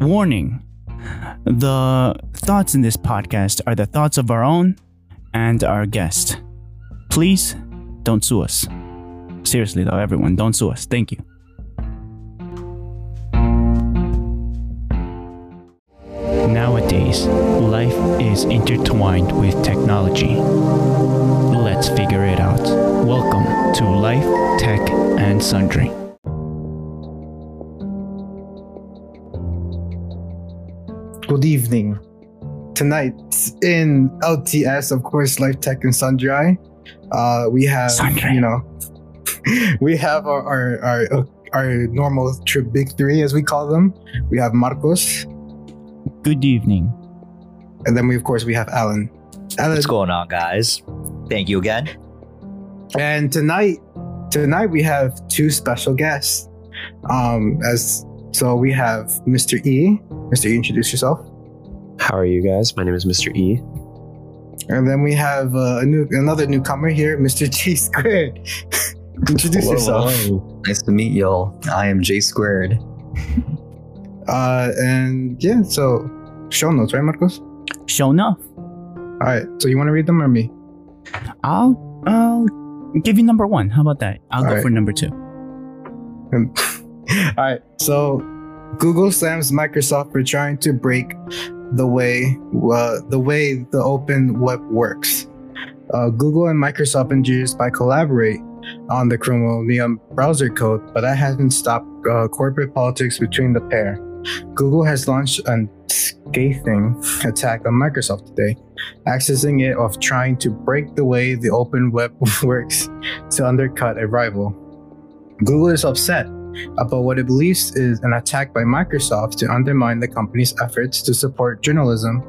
Warning, the thoughts in this podcast are the thoughts of our own and our guest. Please don't sue us. Seriously though, everyone, don't sue us. Thank you. Nowadays, life is intertwined with technology. Let's figure it out. Welcome to Life, Tech, and Sundry. Good evening. Tonight in LTS, of course, Life Tech and Sundry. We have Sundry. You know, we have our normal big three, as we call them. We have Marcos. Good evening. And then we have Alan. Alan. What's going on, guys? Thank you again. And tonight we have two special guests. So we have Mr. E. Mr. E, introduce yourself. How are you guys? My name is Mr. E. And then we have another newcomer here, Mr. J Squared. Introduce yourself. Hello. Nice to meet y'all. I am J Squared. And yeah, so show notes, right, Marcos? Show enough. All right. So you want to read them or me? I'll give you number one. How about that? I'll go for number two. All right. So Google slams Microsoft for trying to break the way the open web works. Google and Microsoft and G-Spy collaborate on the Chromium browser code, but that hasn't stopped corporate politics between the pair. Google has launched a scathing attack on Microsoft today, accusing it of trying to break the way the open web works to undercut a rival. Google is upset about what it believes is an attack by Microsoft to undermine the company's efforts to support journalism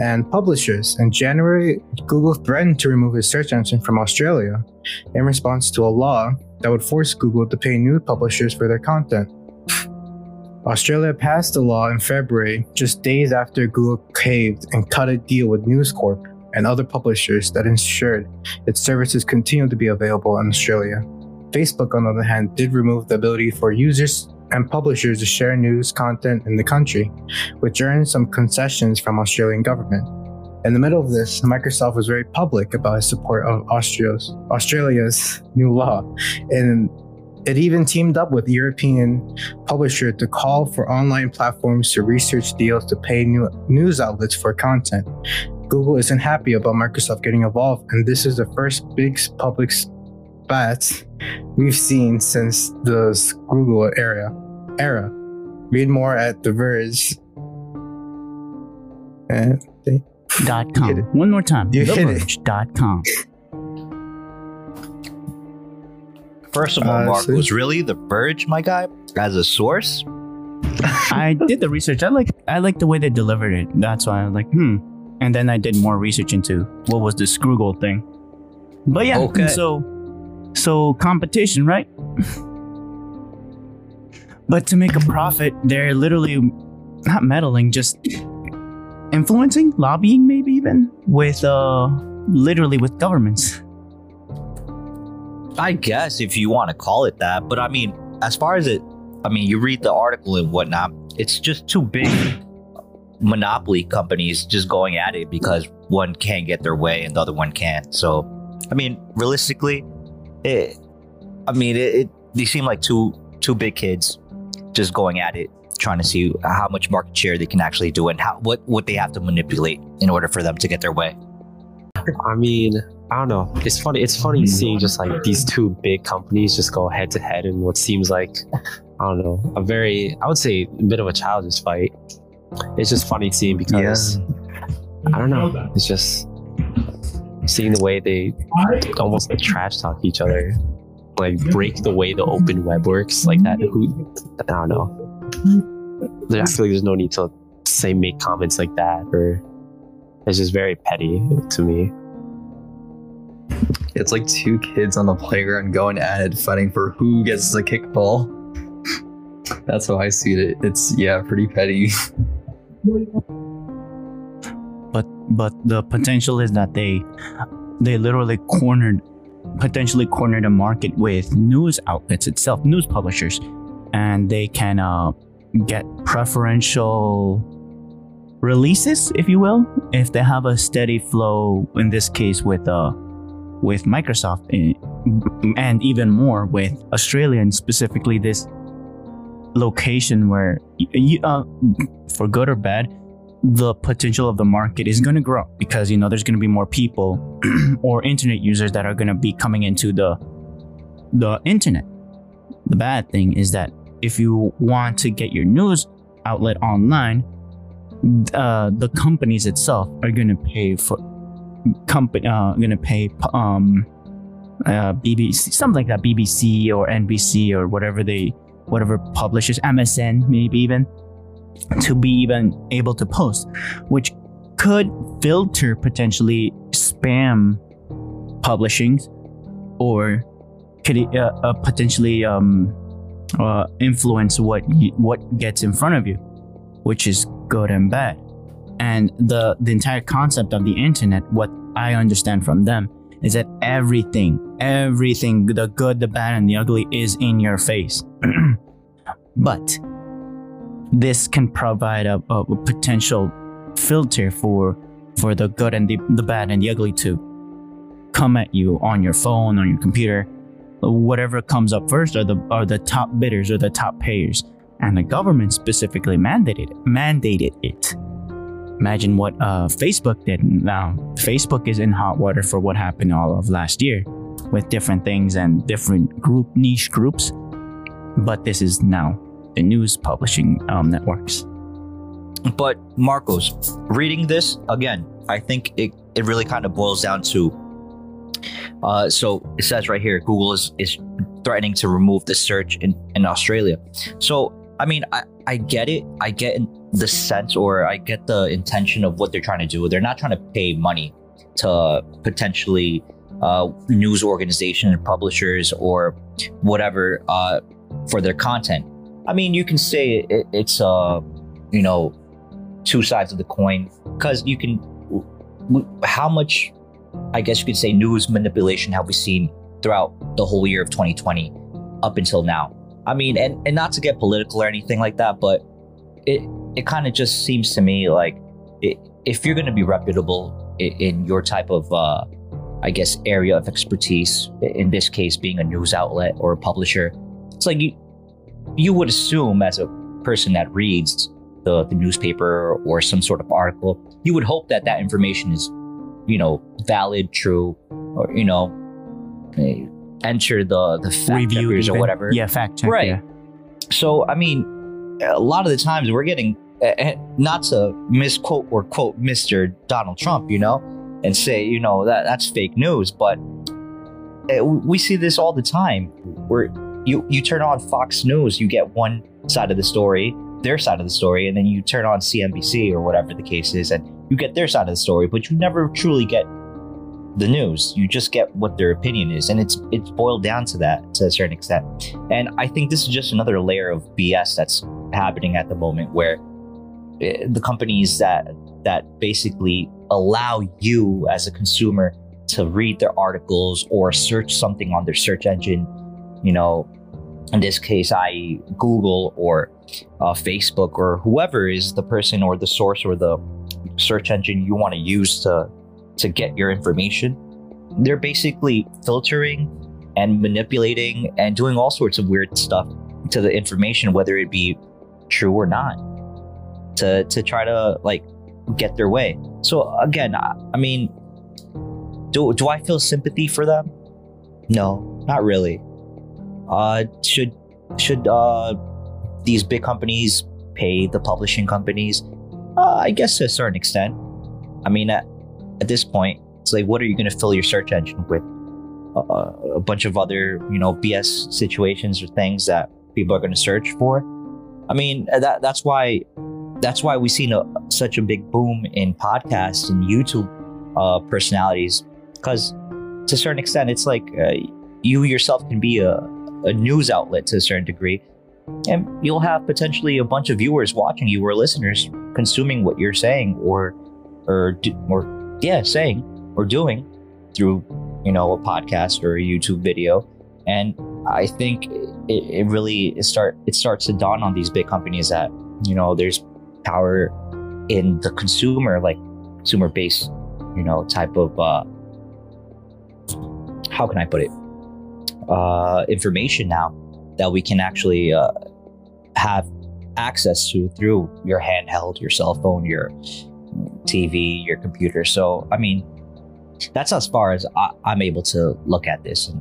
and publishers. In January, Google threatened to remove its search engine from Australia in response to a law that would force Google to pay new publishers for their content. Australia passed the law in February, just days after Google caved and cut a deal with News Corp and other publishers that ensured its services continued to be available in Australia. Facebook, on the other hand, did remove the ability for users and publishers to share news content in the country, which earned some concessions from Australian government. In the middle of this, Microsoft was very public about its support of Australia's new law, and it even teamed up with European publisher to call for online platforms to research deals to pay new news outlets for content. Google isn't happy about Microsoft getting involved, and this is the first big public bats we've seen since the Google era. Read more at The Verge. .com. One more time. TheVerge.com. First of all, Mark, was really The Verge, my guy, as a source? I did the research. I like the way they delivered it. That's why I was like, And then I did more research into what was the Scroogle thing. But yeah, okay. So competition, right? But to make a profit, they're literally not meddling, just influencing, lobbying, maybe even with literally with governments. I guess if you want to call it that, but I mean, as far as you read the article and whatnot, it's just two big monopoly companies just going at it because one can't get their way and the other one can't. So, I mean, realistically, they seem like two big kids just going at it, trying to see how much market share they can actually do and what they have to manipulate in order for them to get their way. I mean, I don't know. It's funny seeing just like these two big companies just go head to head in what seems like, I don't know, I would say a bit of a childish fight. It's just funny seeing because, I don't know, it's just seeing the way they almost like trash talk each other, like break the way the open web works like that. I don't know. I feel like there's no need to make comments like that, or it's just very petty to me. It's like two kids on the playground going at it, fighting for who gets the kickball. That's how I see it. It's pretty petty. But the potential is that they literally potentially cornered a market with news outlets itself, news publishers, and they can get preferential releases, if you will, if they have a steady flow, in this case with Microsoft and even more with Australia, and specifically this location where you, for good or bad, the potential of the market is going to grow because, you know, there's going to be more people or internet users that are going to be coming into the internet. The bad thing is that if you want to get your news outlet online, the companies itself are going to pay for BBC, something like that, BBC or NBC or whatever publishes, MSN maybe even, to be even able to post, which could filter potentially spam publishings or could potentially influence what gets in front of you, which is good and bad. And the entire concept of the internet, what I understand from them, is that everything, the good, the bad, and the ugly is in your face. But this can provide a potential filter for the good and the bad and the ugly to come at you on your phone, on your computer. Whatever comes up first are the top bidders or the top payers, and the government specifically mandated it. Imagine what Facebook did. Now, Facebook is in hot water for what happened all of last year with different things and different niche groups. But this is now the news publishing networks. But Marcos, reading this again, I think it really kind of boils down to, so it says right here, Google is threatening to remove the search in Australia. So, I mean, I get it. I get the sense, or I get the intention of what they're trying to do. They're not trying to pay money to potentially news organizations, publishers, or whatever for their content. I mean, you can say it's you know, two sides of the coin, because you can, how much, I guess you could say, news manipulation have we seen throughout the whole year of 2020 up until now? I mean, and not to get political or anything like that, but it kind of just seems to me like if you're going to be reputable in your type of, I guess, area of expertise, in this case being a news outlet or a publisher, it's like you would assume, as a person that reads the newspaper or some sort of article, you would hope that information is, you know, valid, true, or, you know, enter the fact checkers or whatever. Yeah, fact check. Right. Yeah. So, I mean, a lot of the times we're getting, not to misquote or quote Mr. Donald Trump, you know, and say, you know, that's fake news, but we see this all the time. You turn on Fox News, you get one side of the story, their side of the story, and then you turn on CNBC or whatever the case is, and you get their side of the story, but you never truly get the news. You just get what their opinion is, and it's boiled down to that to a certain extent. And I think this is just another layer of BS that's happening at the moment, where the companies that basically allow you as a consumer to read their articles or search something on their search engine, you know, in this case, i.e. Google or Facebook or whoever is the person or the source or the search engine you want to use to get your information, they're basically filtering and manipulating and doing all sorts of weird stuff to the information, whether it be true or not, to try to, like, get their way. So again, I mean, do I feel sympathy for them? No, not really. Should these big companies pay the publishing companies? I guess to a certain extent. I mean, at this point, it's like, what are you going to fill your search engine with? A bunch of other, you know, BS situations or things that people are going to search for. I mean, that's why we've seen such a big boom in podcasts and YouTube personalities, because to a certain extent, it's like you yourself can be a news outlet to a certain degree, and you'll have potentially a bunch of viewers watching you or listeners consuming what you're saying or doing through, you know, a podcast or a YouTube video. And I think it starts to dawn on these big companies that, you know, there's power in the consumer, like consumer based, you know, type of, how can I put it? Information now that we can actually have access to through your handheld, your cell phone, your TV, your computer. So, I mean, that's as far as I'm able to look at this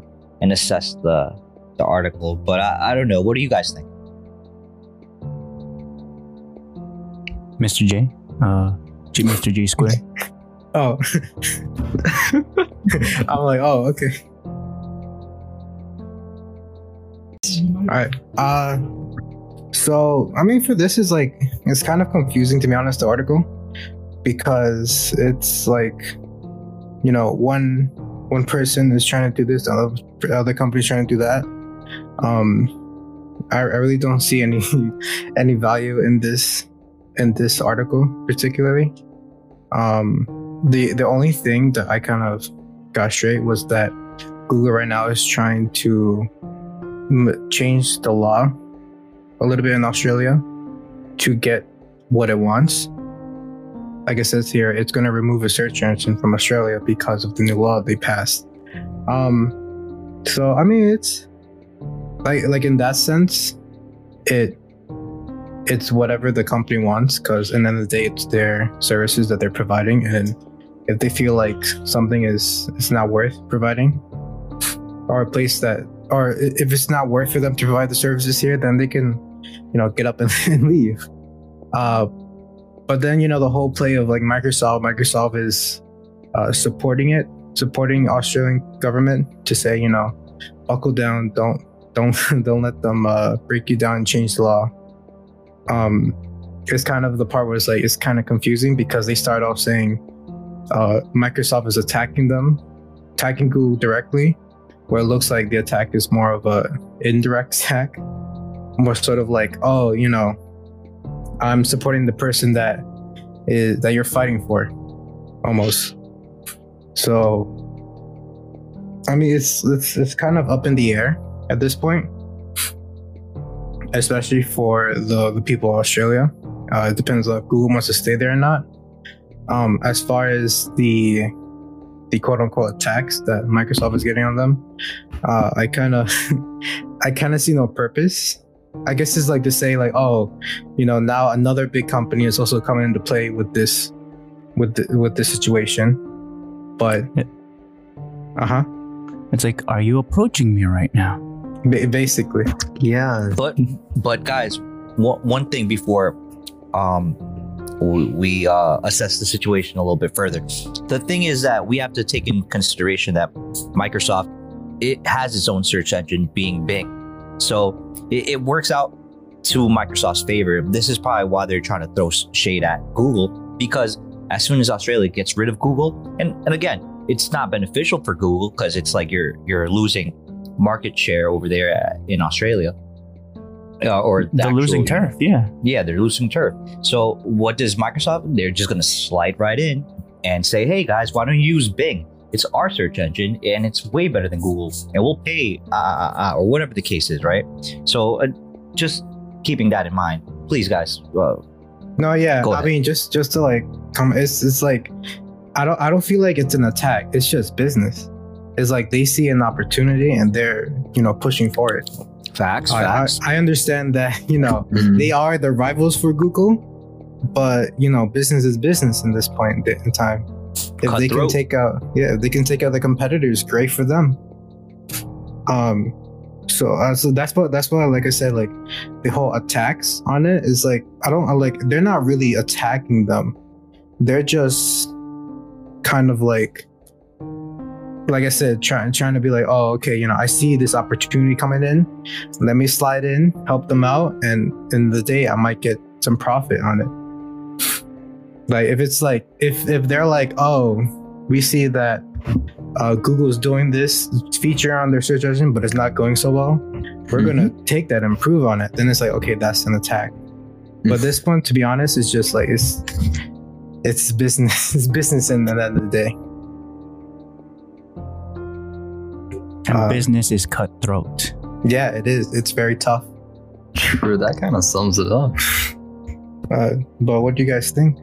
and assess the article. But I don't know. What do you guys think? Mr. J? Mr. J Square? Oh. I'm like, oh, okay. All right. So, I mean, for this is like, it's kind of confusing, to be honest, the article, because it's like, you know, one person is trying to do this, the other company's trying to do that. I really don't see any value in this article particularly. The only thing that I kind of got straight was that Google right now is trying to change the law a little bit in Australia to get what it wants. Like it says here, it's going to remove a search engine from Australia because of the new law they passed. So I mean, it's like in that sense, it's whatever the company wants, because in the end of the day, it's their services that they're providing, and if they feel like something is not worth providing, or a place that, or if it's not worth for them to provide the services here, then they can, you know, get up and leave. But then, you know, the whole play of like Microsoft is supporting Australian government to say, you know, buckle down, don't let them break you down and change the law. It's kind of the part where it's like, it's kind of confusing, because they start off saying Microsoft is attacking Google directly, where it looks like the attack is more of a indirect attack, more sort of like, oh, you know, I'm supporting the person that you're fighting for, almost. So, I mean, it's kind of up in the air at this point, especially for the people of Australia. It depends on if Google wants to stay there or not. As far as the quote-unquote attacks that Microsoft is getting on them, I kind of see no purpose. I guess it's like to say like, oh, you know, now another big company is also coming into play with this situation. But it's like, are you approaching me right now? Basically, yeah. But guys, one thing before we assess the situation a little bit further. The thing is that we have to take in consideration that Microsoft, it has its own search engine, being Bing. So it works out to Microsoft's favor. This is probably why they're trying to throw shade at Google, because as soon as Australia gets rid of Google, and again, it's not beneficial for Google, because it's like you're losing market share over there in Australia, or they're losing turf. Yeah, they're losing turf. So what does Microsoft? They're just gonna slide right in and say, hey guys, why don't you use Bing? It's our search engine, and it's way better than Google's, and we'll pay, or whatever the case is, right? So just keeping that in mind, please, guys. No, yeah, I mean, just to like come, it's like I don't feel like it's an attack. It's just business. It's like they see an opportunity and they're, you know, pushing for it. Facts. I understand that, you know, they are the rivals for Google, but you know, business is business in this point in time. If they can take out the competitors, great for them. So that's why, like I said, like the whole attacks on it is like, they're not really attacking them. They're just kind of like I said, trying to be like, oh, okay, you know, I see this opportunity coming in. Let me slide in, help them out, and in the day I might get some profit on it. Like if it's like if they're like, oh, we see that Google's doing this feature on their search engine, but it's not going so well, we're gonna take that and improve on it. Then it's like, okay, that's an attack. But this one, to be honest, is just like it's business. It's business in the end of the day. And business is cutthroat. Yeah, it is. It's very tough. True. That kind of sums it up. But what do you guys think?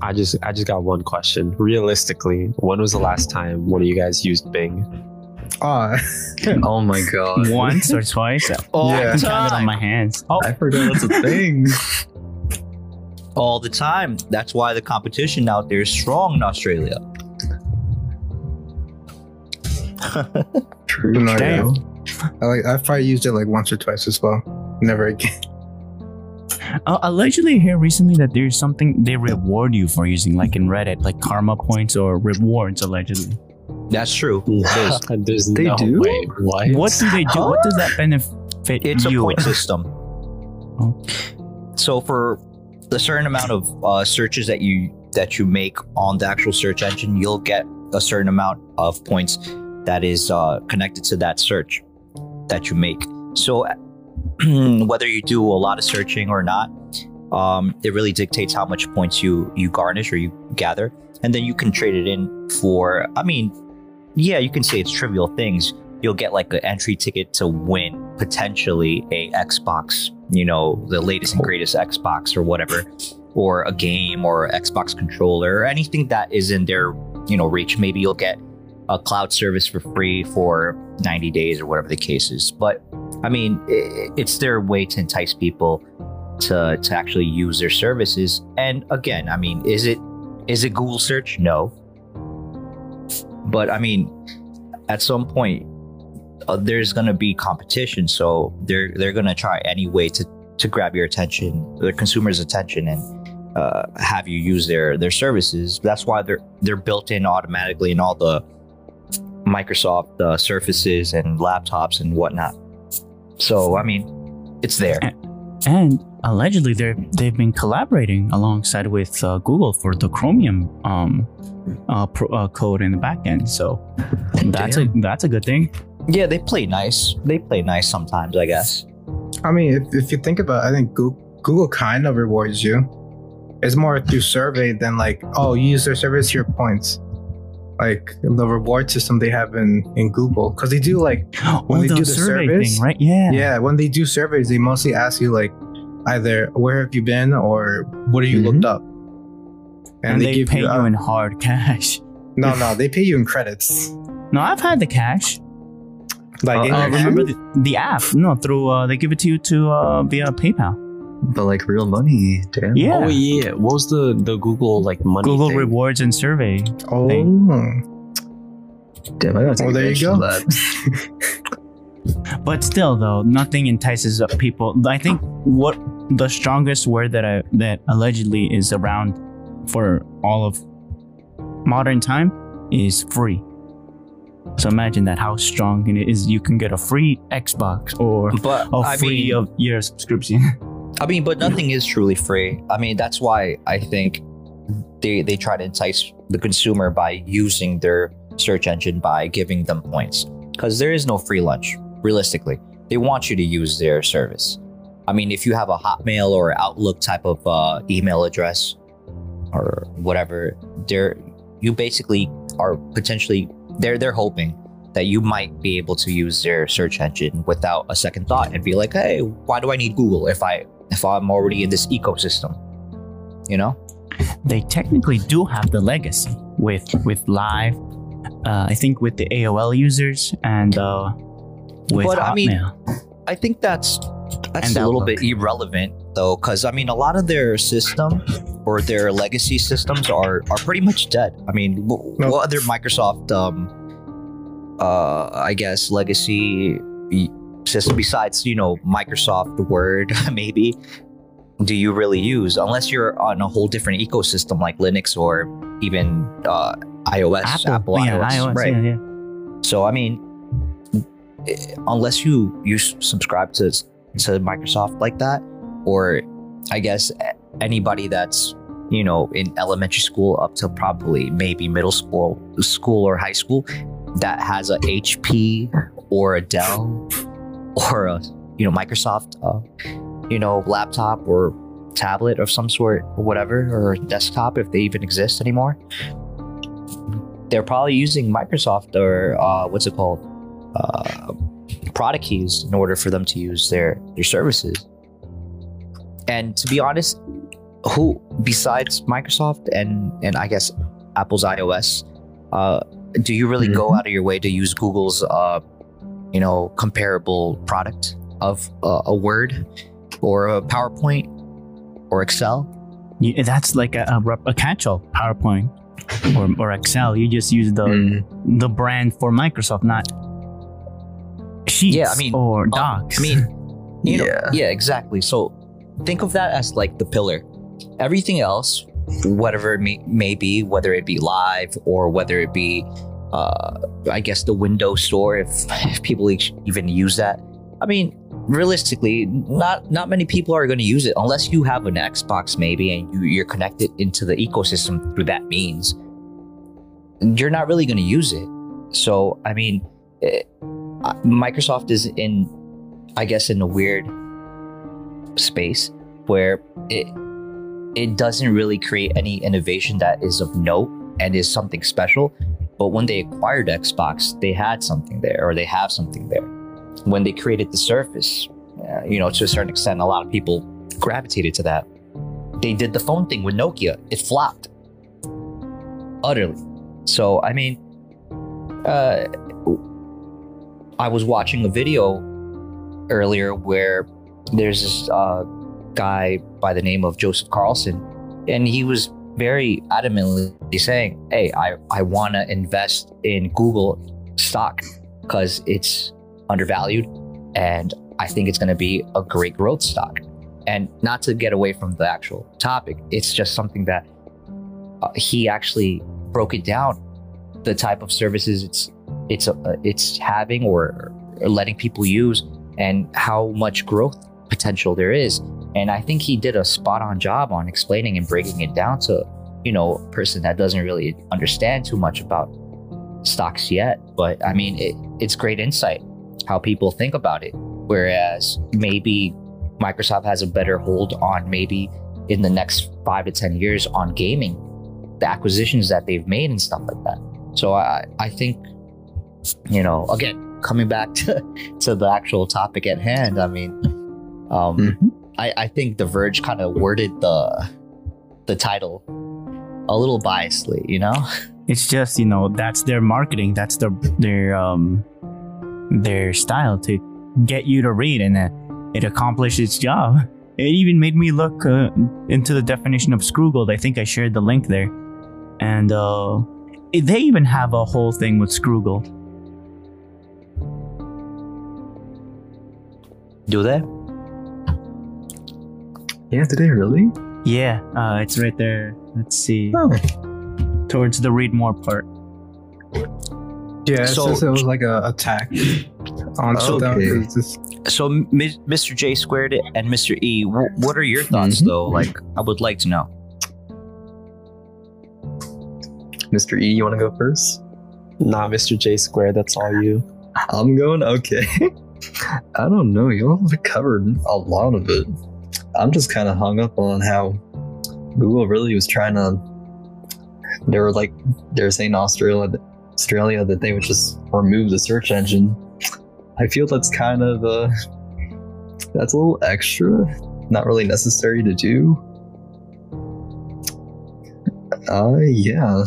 I just got one question. Realistically, when was the last time one of you guys used Bing? Oh my god. Once or twice? All the time. I counted on my hands. Oh, I forgot that's a thing. All the time. That's why the competition out there is strong in Australia. True. Damn. I've probably used it like once or twice as well. Never again. I allegedly hear recently that there's something they reward you for using, like in Reddit, like karma points or rewards, allegedly. That's true. There's they no do? Way. What do they do? Huh? What does that benefit it's you? It's a point system. Oh. So for a certain amount of searches that you make on the actual search engine, you'll get a certain amount of points that is connected to that search that you make. So whether you do a lot of searching or not, it really dictates how much points you garnish or you gather. And then you can trade it in for, I mean, yeah, you can say it's trivial things. You'll get like an entry ticket to win potentially a Xbox, you know, the latest and greatest Xbox or whatever, or a game or Xbox controller or anything that is in their, you know, reach. Maybe you'll get a cloud service for free for 90 days or whatever the case is. But I mean, it's their way to entice people to actually use their services. And again, I mean, is it Google search? No. But I mean, at some point, there's going to be competition. So they're going to try any way to grab your attention, the consumer's attention, and have you use their services. That's why they're built in automatically in all the Microsoft Surfaces and laptops and whatnot. So, I mean, it's there. And allegedly, they've been collaborating alongside with Google for the Chromium code in the back end. So that's a good thing. Yeah, they play nice. They play nice sometimes, I guess. I mean, if you think about it, I think Google kind of rewards you. It's more through survey than like, oh, you use their service, your points. Like the reward system they have in Google, because they do like when they do the survey thing, right? Yeah. Yeah, when they do surveys, they mostly ask you like either where have you been or what have you looked up, and they give pay you in hard cash. No, they pay you in credits. No, I've had the cash. Like remember the app? No, through they give it to you via PayPal. But like real money, damn. Yeah. Oh yeah. What was the Google like money? Google thing? Rewards and survey. Oh. Thing. Damn, I gotta take there you go. But still, though, nothing entices up people. I think what the strongest word that allegedly is around for all of modern time is free. So imagine that, how strong it is. You can get a free Xbox or of your subscription. I mean, but nothing is truly free. I mean, that's why I think they try to entice the consumer by using their search engine by giving them points, because there is no free lunch. Realistically, they want you to use their service. I mean, if you have a Hotmail or Outlook type of email address or whatever, you basically are potentially they're hoping that you might be able to use their search engine without a second thought and be like, hey, why do I need Google if I'm already in this ecosystem, you know? They technically do have the legacy with Live, I think with the AOL users and with Hotmail. But I mean, I think that's a little bit irrelevant though, because I mean, a lot of their system or their legacy systems are pretty much dead. I mean, what other Microsoft, I guess, legacy system besides, you know, Microsoft Word, maybe, do you really use, unless you're on a whole different ecosystem like Linux or even iOS, Apple iOS, right? Yeah. So I mean, unless you subscribe to Microsoft like that, or I guess anybody that's, you know, in elementary school up to probably maybe middle school or high school that has a HP or a Dell or a, you know, Microsoft, you know, laptop or tablet of some sort or whatever, or desktop if they even exist anymore, they're probably using Microsoft or what's it called, product keys in order for them to use their services. And to be honest, who besides Microsoft and I guess Apple's iOS, do you really go out of your way to use Google's, comparable product of a Word or a PowerPoint or Excel? Yeah, that's like a catch-all, PowerPoint or Excel. You just use the brand for Microsoft, not Sheets or Docs. Exactly. So think of that as like the pillar. Everything else, whatever it may be, whether it be Live or whether it be, I guess, the Windows Store, if people even use that. I mean, realistically, not many people are going to use it unless you have an Xbox maybe and you're connected into the ecosystem through that means. You're not really going to use it. So, I mean, Microsoft is in a weird space where it doesn't really create any innovation that is of note and is something special. But when they acquired Xbox, they had something there, or they have something there. When they created the Surface, to a certain extent, a lot of people gravitated to that. They did the phone thing with Nokia. It flopped utterly. So, I mean, I was watching a video earlier where there's this guy by the name of Joseph Carlson, and he was very adamantly saying, hey, I want to invest in Google stock because it's undervalued and I think it's going to be a great growth stock. And not to get away from the actual topic, it's just something that he actually broke it down, the type of services it's having or letting people use and how much growth potential there is. And I think he did a spot on job on explaining and breaking it down to, a person that doesn't really understand too much about stocks yet. But I mean, it's great insight how people think about it. Whereas maybe Microsoft has a better hold on maybe in the next 5 to 10 years on gaming, the acquisitions that they've made and stuff like that. So I think, again, coming back to the actual topic at hand, I mean, I think The Verge kind of worded the title a little biasedly, It's just, that's their marketing. That's their style to get you to read, and it accomplished its job. It even made me look into the definition of Scroogled. I think I shared the link there. And they even have a whole thing with Scroogled. Do they? Yeah, do they really? Yeah, it's right there. Let's see. Oh. Towards the read more part. Yeah, so it was like a attack on So Mr. J Squared and Mr. E, what are your thoughts though? Like, I would like to know. Mr. E, you want to go first? Nah, Mr. J Squared, that's all you. I'm going? Okay. I don't know. You all have covered a lot of it. I'm just kind of hung up on how Google really was trying to. They were saying Australia that they would just remove the search engine. I feel that's kind of that's a little extra, not really necessary to do. Yeah.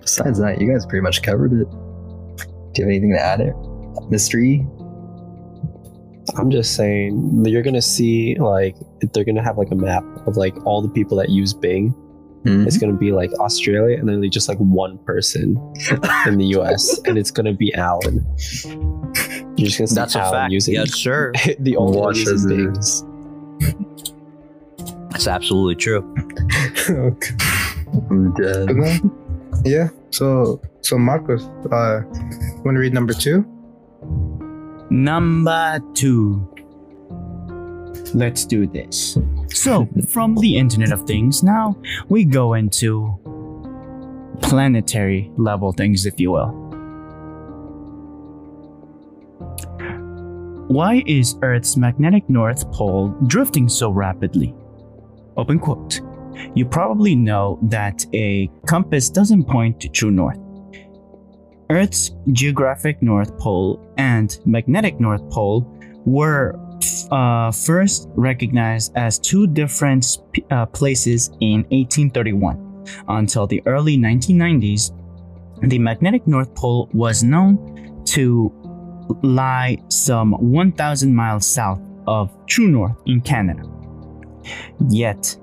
Besides that, you guys pretty much covered it. Do you have anything to add, Mystery? I'm just saying that you're going to see, like, they're going to have, like, a map of, like, all the people that use Bing. Mm-hmm. It's going to be, like, Australia, and then just, like, one person in the U.S., and it's going to be Alan. You're just going to see that's Alan a fact. Using yes, sure. the only one uses Bings. That's absolutely true. Okay. I'm dead. Yeah, so Marcos, want to read number 2? Number 2. Let's do this. So, from the Internet of Things, now we go into planetary level things, if you will. Why is Earth's magnetic North Pole drifting so rapidly? Open quote. You probably know that a compass doesn't point to true north. Earth's geographic North Pole and magnetic North Pole were first recognized as two different places in 1831. Until the early 1990s, the magnetic North Pole was known to lie some 1,000 miles south of True North in Canada. Yet,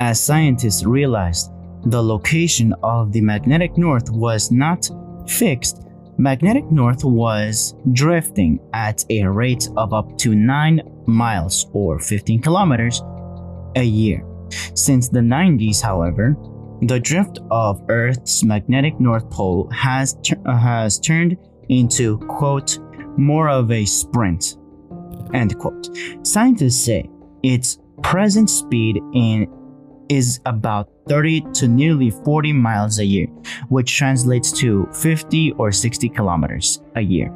as scientists realized the location of the magnetic North was not fixed, magnetic North was drifting at a rate of up to 9 miles or 15 kilometers a year. Since the 90s, however, the drift of Earth's magnetic North Pole has turned into, quote, more of a sprint, end quote. Scientists say its present speed is about 30 to nearly 40 miles a year, which translates to 50 or 60 kilometers a year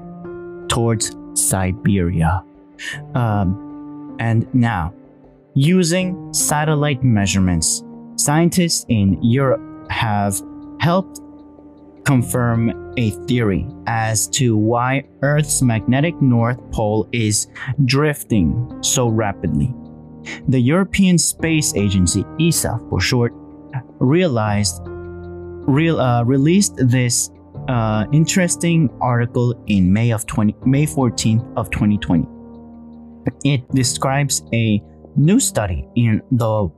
towards Siberia. And now, using satellite measurements, scientists in Europe have helped confirm a theory as to why Earth's magnetic North Pole is drifting so rapidly. The European Space Agency, ESA for short, released this interesting article in May 14th of 2020. It describes a new study in the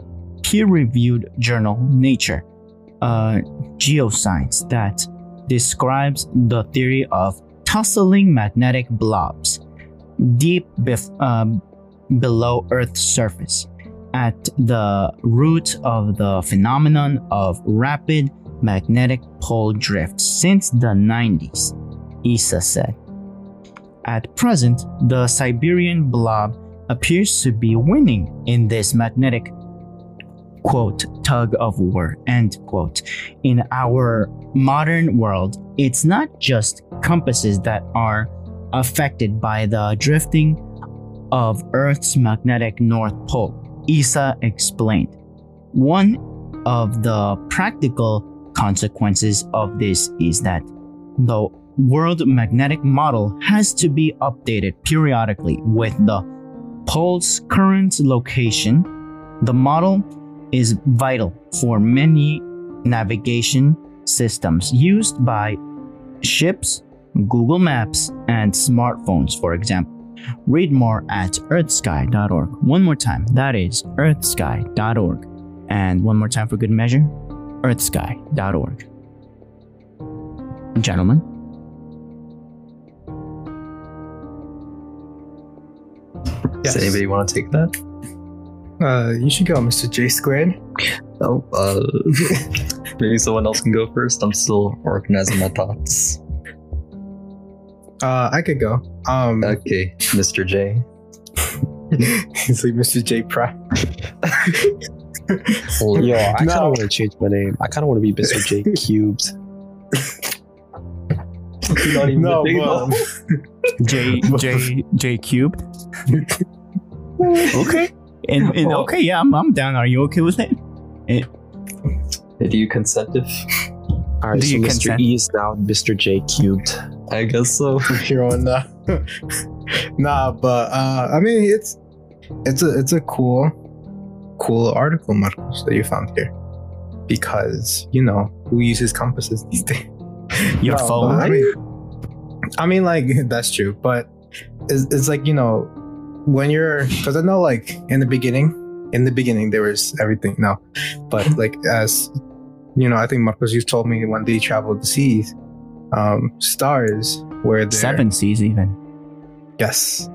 peer-reviewed journal Nature Geoscience that describes the theory of tussling magnetic blobs deep below Earth's surface at the root of the phenomenon of rapid magnetic pole drift since the 90s, ESA said. At present, the Siberian blob appears to be winning in this magnetic, quote, tug of war, end quote. In our modern world, it's not just compasses that are affected by the drifting of Earth's magnetic North Pole, ESA explained. One of the practical consequences of this is that the world magnetic model has to be updated periodically with the pole's current location. The model is vital for many navigation systems used by ships, Google Maps, and smartphones, for example. Read more at earthsky.org. One more time, that is earthsky.org. And one more time for good measure, earthsky.org. Gentlemen. Yes. Does anybody want to take that? You should go, Mr. J Squared. Oh, maybe someone else can go first. I'm still organizing my thoughts. I could go. Okay, Mr. J. He's like Mr. J Prime. Yo, I kind of want to change my name. I kind of want to be Mr. J Cubes. Not even no, J Cubed. Okay. And okay, yeah, I'm down. Are you okay with it? Do you consent if? All right, so Mr. Consent? E is now Mr. J Cubed. I guess so. Here on nah, but I mean it's a cool article, Marcos, that you found here, because you know who uses compasses these days. Your phone. I mean, like that's true, but it's like, you know, when you're, because I know like in the beginning there was everything. No, but like as you know, I think Marcos, you told me when they traveled the seas. Stars were their 7 seas even. Yes,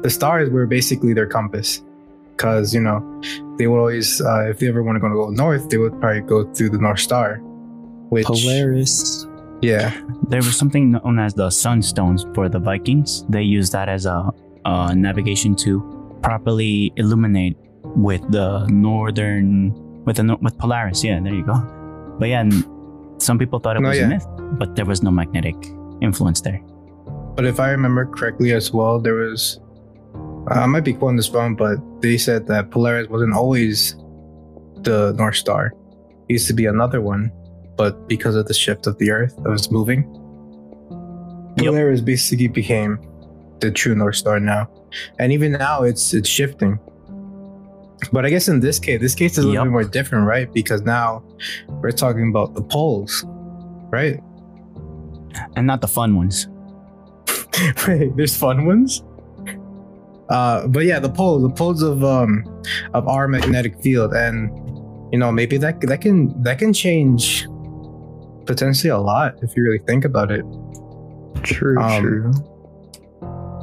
the stars were basically their compass, because you know they would always, if they ever want to go north, they would probably go through the North Star, which Polaris. Yeah, there was something known as the sunstones for the Vikings. They used that as a navigation to properly illuminate with Polaris. Yeah, there you go. But yeah, some people thought it was a myth, but there was no magnetic influence there. But if I remember correctly as well, there was, I might be quoting this wrong, but they said that Polaris wasn't always the North Star. It used to be another one, but because of the shift of the Earth that was moving, Polaris basically became the true North Star now. And even now it's shifting. But I guess in this case is a little bit more different, right? Because now we're talking about the poles, right? And not the fun ones. Wait, there's fun ones? But yeah, the poles of our magnetic field, and you know, maybe that can change potentially a lot if you really think about it. True.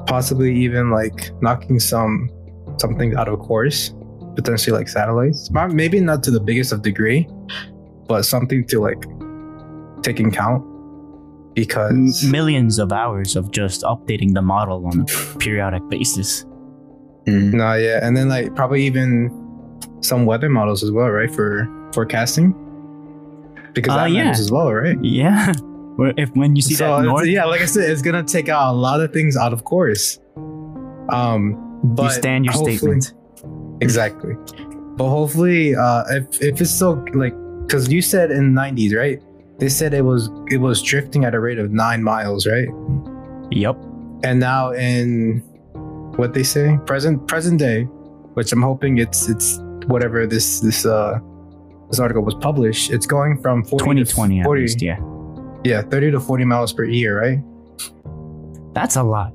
Possibly even like knocking something out of course, potentially like satellites. Maybe not to the biggest of degree, but something to like take in count. Because millions of hours of just updating the model on a periodic basis. Yeah, and then like probably even some weather models as well, right? For forecasting, because that matters as well, right? Yeah. When you see that north, yeah, like I said, it's gonna take out a lot of things out of course. But you stand your statement. Exactly, but hopefully, if it's still like, because you said in the 90s, right? They said it was drifting at a rate of 9 miles, right? Yep. And now in what they say present day, which I'm hoping it's whatever this article was published, it's going from 2020 to 40, at least, yeah, 30 to 40 miles per year, right? That's a lot.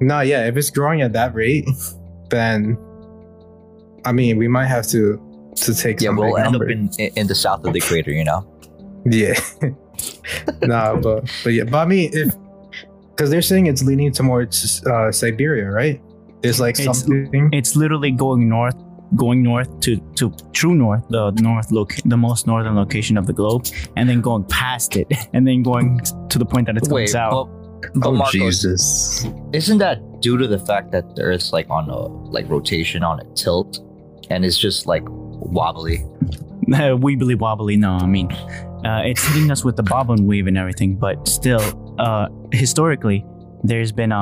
No, yeah, if it's growing at that rate, then I mean we might have to take some big number. End up in the south of the equator, you know. Yeah. Nah, but yeah, but I mean, if because they're saying it's leaning towards Siberia, right? There's like something. It's literally going north to true north, the most northern location of the globe, and then going past it, and then going to the point that it's going south. But oh, Marcos, Jesus! Isn't that due to the fact that the Earth's like on a like rotation on a tilt, and it's just like wobbly? Weebly wobbly. No, I mean. It's hitting us with the bobbin weave and everything, but still, historically, there's been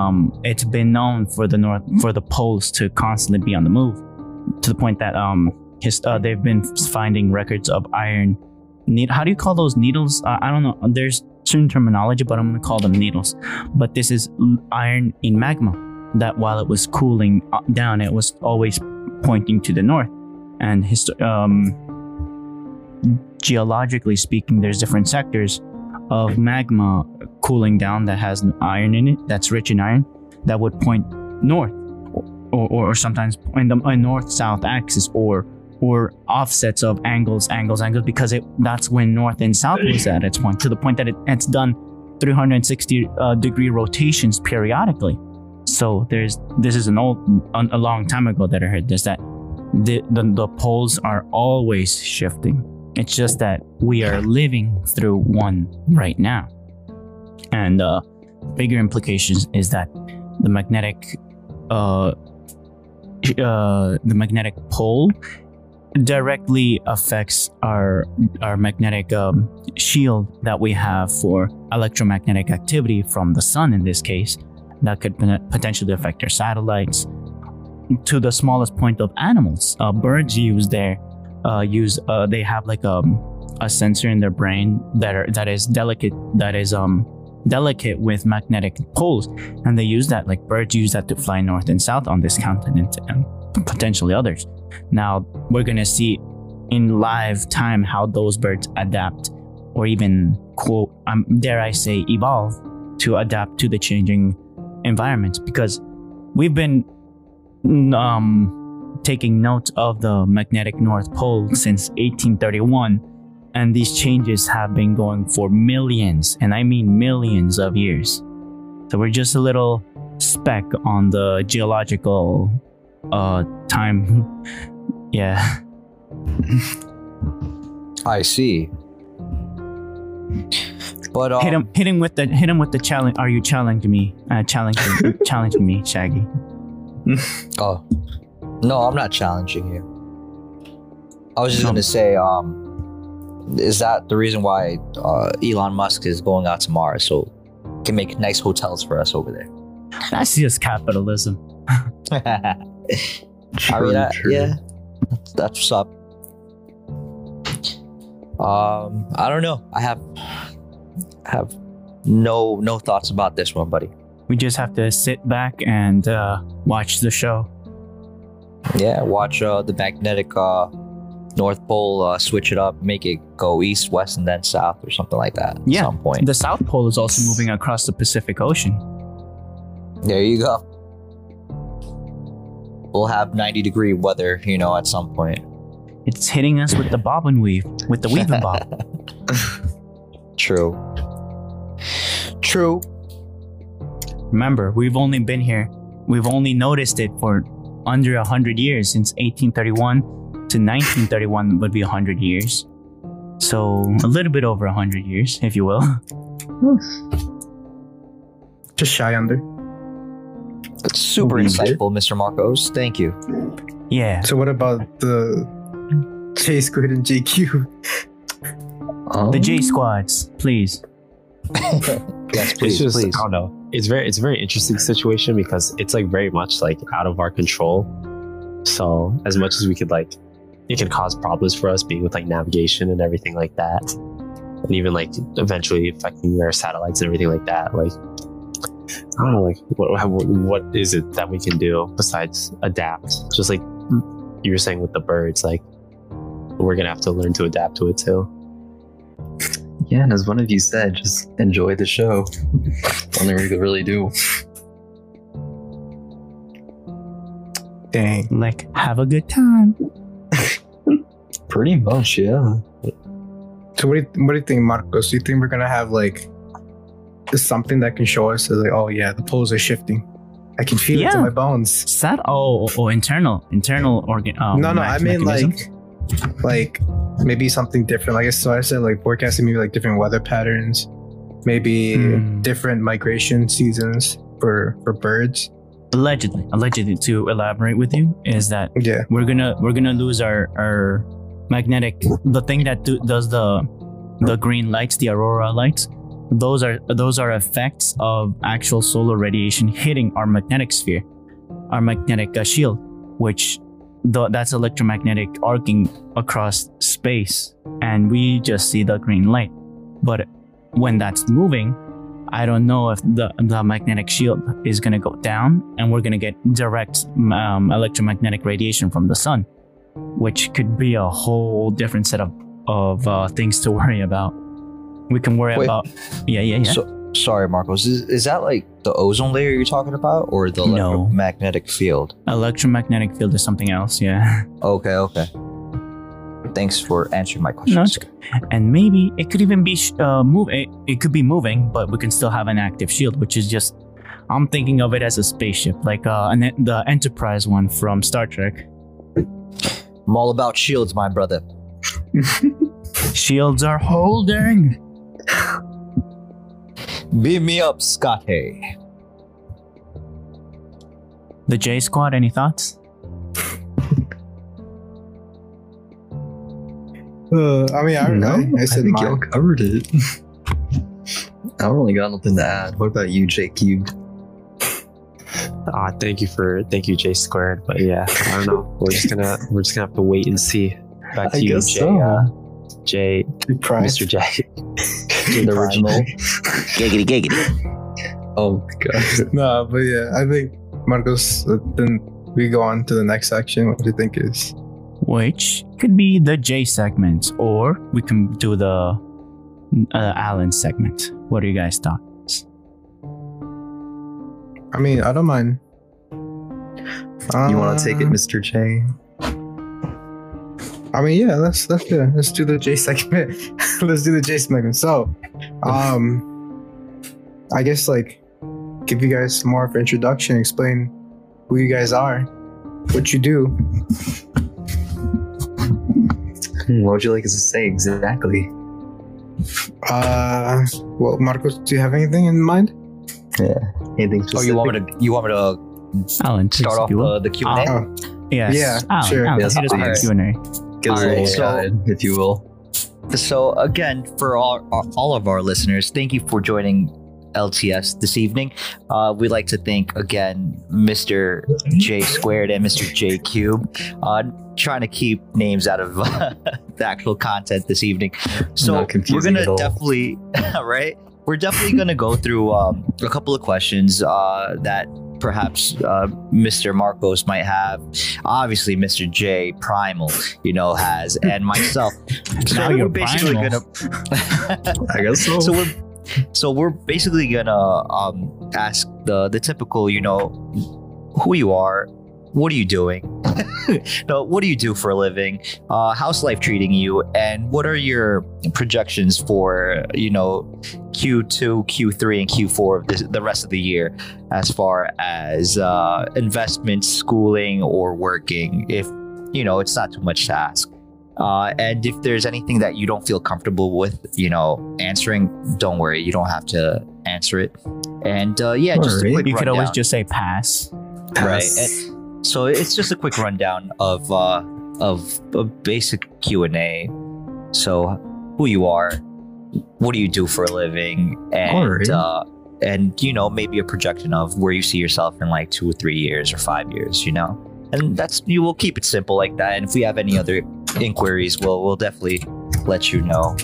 it's been known for the poles to constantly be on the move, to the point that they've been finding records of iron. How do you call those needles? I don't know. There's certain terminology, but I'm gonna call them needles. But this is iron in magma. That while it was cooling down, it was always pointing to the north, and geologically speaking, there's different sectors of magma cooling down that has iron in it, that's rich in iron, that would point north, or sometimes in the north-south axis, or offsets of angles, because that's when north and south was at its point, to the point that it's done 360 degree rotations periodically. So this is a long time ago that I heard this, that the poles are always shifting. It's just that we are living through one right now. And bigger implications is that the magnetic pole directly affects our magnetic shield that we have for electromagnetic activity from the sun, in this case, that could potentially affect our satellites, to the smallest point of animals. Birds use their they have like a sensor in their brain that is delicate with magnetic poles, and they use that, like birds use that to fly north and south on this continent and potentially others. Now we're gonna see in live time how those birds adapt, or even quote, dare I say, evolve to adapt to the changing environments, because we've been taking note of the magnetic North Pole since 1831, and these changes have been going for millions, and I mean millions of years. So we're just a little speck on the geological time. Yeah. I see. But hit him with the challenge. Are you challenging me? Challenging me, Shaggy. Oh. No, I'm not challenging you. I was just going to say, is that the reason why Elon Musk is going out to Mars, so can make nice hotels for us over there? That's just capitalism. True. Yeah, that's what's up. I don't know. I have No thoughts about this one, buddy. We just have to sit back and watch the show. Yeah, watch the magnetic North Pole switch it up, make it go east, west, and then south or something like that. Yeah, at some point. The South Pole is also moving across the Pacific Ocean. There you go. We'll have 90-degree weather, you know, at some point. It's hitting us with the bobbin weave, with the weave and bob. True. Remember, we've only been here. We've only noticed it for under 100 years. Since 1831 to 1931 would be 100 years. So a little bit over 100 years, if you will. Just shy under. That's super insightful, Mr. Marcos. Thank you. Yeah. So what about the J Squid and JQ? The J Squads, please. Yes, please. It's just, please. I don't know. It's a very interesting situation because it's like very much like out of our control. So as much as we could, like, it could cause problems for us being with like navigation and everything like that, and even like eventually affecting their satellites and everything like that. Like, I don't know, like what is it that we can do besides adapt? Just like you were saying with the birds, like we're gonna have to learn to adapt to it too. Yeah, and as one of you said, just enjoy the show. Something we could really do. Dang. Like, have a good time. Pretty much, yeah. So what do you think, Marcos? Do you think we're gonna have like something that can show us like, oh yeah, the poles are shifting. I can feel it in my bones. Sad. Oh, internal organ. No, I mean like maybe something different. Like I said, like forecasting maybe like different weather patterns, maybe different migration seasons for birds. Allegedly, to elaborate with you, is that we're gonna lose our magnetic, the thing that does the green lights, the aurora lights. Those are effects of actual solar radiation hitting our magnetic sphere, our magnetic shield, which that's electromagnetic arcing across space, and we just see the green light. But when that's moving, I don't know if the magnetic shield is going to go down, and we're going to get direct electromagnetic radiation from the sun, which could be a whole different set of things to worry about. We can worry about... Yeah. So, sorry, Marcos. Is that like the ozone layer you're talking about, or the electromagnetic field? Electromagnetic field is something else, yeah. Okay. Thanks for answering my question. No, and maybe it could even be It could be moving, but we can still have an active shield, which is just... I'm thinking of it as a spaceship, like the Enterprise one from Star Trek. I'm all about shields, my brother. Shields are holding. Beam me up, Scotty. The J Squad, any thoughts? I don't know. I said y'all covered it. I really got nothing to add. What about you, J Cubed? Thank you, J Squared. But yeah, I don't know. We're just gonna have to wait and see. Back to I you, guess J. So. J. Mr. J. The original. Giggity. Oh my god. No, but yeah, I think Marcos. Then we go on to the next section. What do you think is? Which could be the J segment, or we can do the Alan segment. What do you guys thought? I mean, I don't mind. You want to take it, Mr. J? I mean, yeah, let's do it. Let's do the J segment. Let's do the J segment. So, I guess like give you guys more of an introduction, explain who you guys are, what you do. What would you like us to say exactly? Well, Marcos, do you have anything in mind? Yeah, anything specific? Oh, you want me to Alan, start off the Q&A? Yes. Alan, sure. Alan, yes. All right. Q&A. Give us a little guide, if you will. So again, for all of our listeners, thank you for joining LTS this evening. We'd like to thank again Mr. J Squared and Mr. J Cube. Trying to keep names out of the actual content this evening, so we're gonna definitely we're definitely going to go through a couple of questions that perhaps Mr. Marcos might have. Obviously, Mr. J Primal, you know, has, and myself. So we're basically going to. I guess so. So we're basically going to ask the typical, you know, who you are. What are you doing? No, what do you do for a living? How's life treating you? And what are your projections for, you know, Q2, Q3, and Q4 of the rest of the year as far as investments, schooling, or working? If, you know, it's not too much to ask. And if there's anything that you don't feel comfortable with, you know, answering, don't worry. You don't have to answer it. And yeah, don't just a quick you could always just say pass. Pass. Right. And, so it's just a quick rundown of a basic Q&A. So who you are, what do you do for a living, and you know, maybe a projection of where you see yourself in like 2 or 3 years or 5 years, you know. And that's, you will keep it simple like that. And if we have any other inquiries, we'll definitely let you know.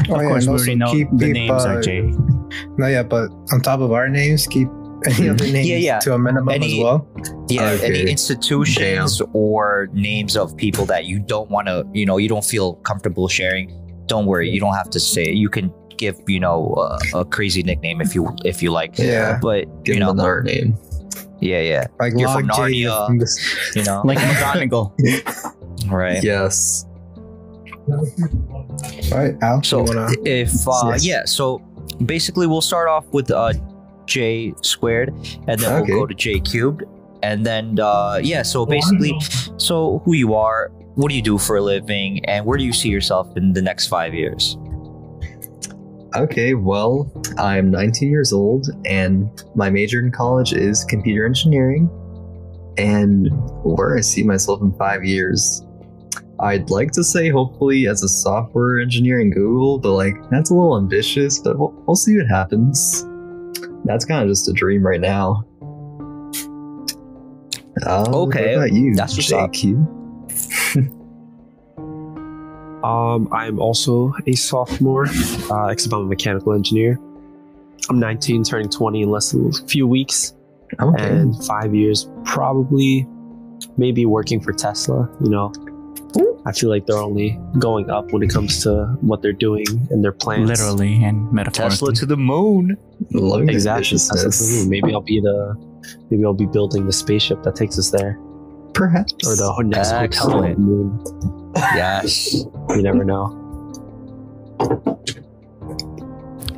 Of course, we already know the names are Jay. No, yeah, but on top of our names, keep any other names to a minimum as well? Yeah, okay. Any institutions or names of people that you don't want to, you know, you don't feel comfortable sharing, don't worry. You don't have to say it. You can give, you know, a crazy nickname if you like. Yeah. But, give them another name. Yeah, yeah. Like you're from Narnia, you know. Like McGonagall. Right. Yes. All right, Al. So, so basically we'll start off with... J squared, and then we'll go to J cubed, and then so basically, so who you are, what do you do for a living, and where do you see yourself in the next 5 years? Okay, well, I'm 19 years old, and my major in college is computer engineering. And where I see myself in 5 years, I'd like to say hopefully as a software engineer in Google, but like that's a little ambitious, but we'll see what happens. That's kind of just a dream right now. Okay, what about you? That's what's up. I'm also a sophomore, except I'm a mechanical engineer. I'm 19, turning 20 in less than a few weeks. Okay. And 5 years, probably, maybe working for Tesla. You know, I feel like they're only going up when it comes to what they're doing and their plans. Literally and metaphorically. Tesla to the moon. Exactly. Tesla to the moon. Maybe I'll be building the spaceship that takes us there. Perhaps. Or the next hotel on the moon. Yes. You never know.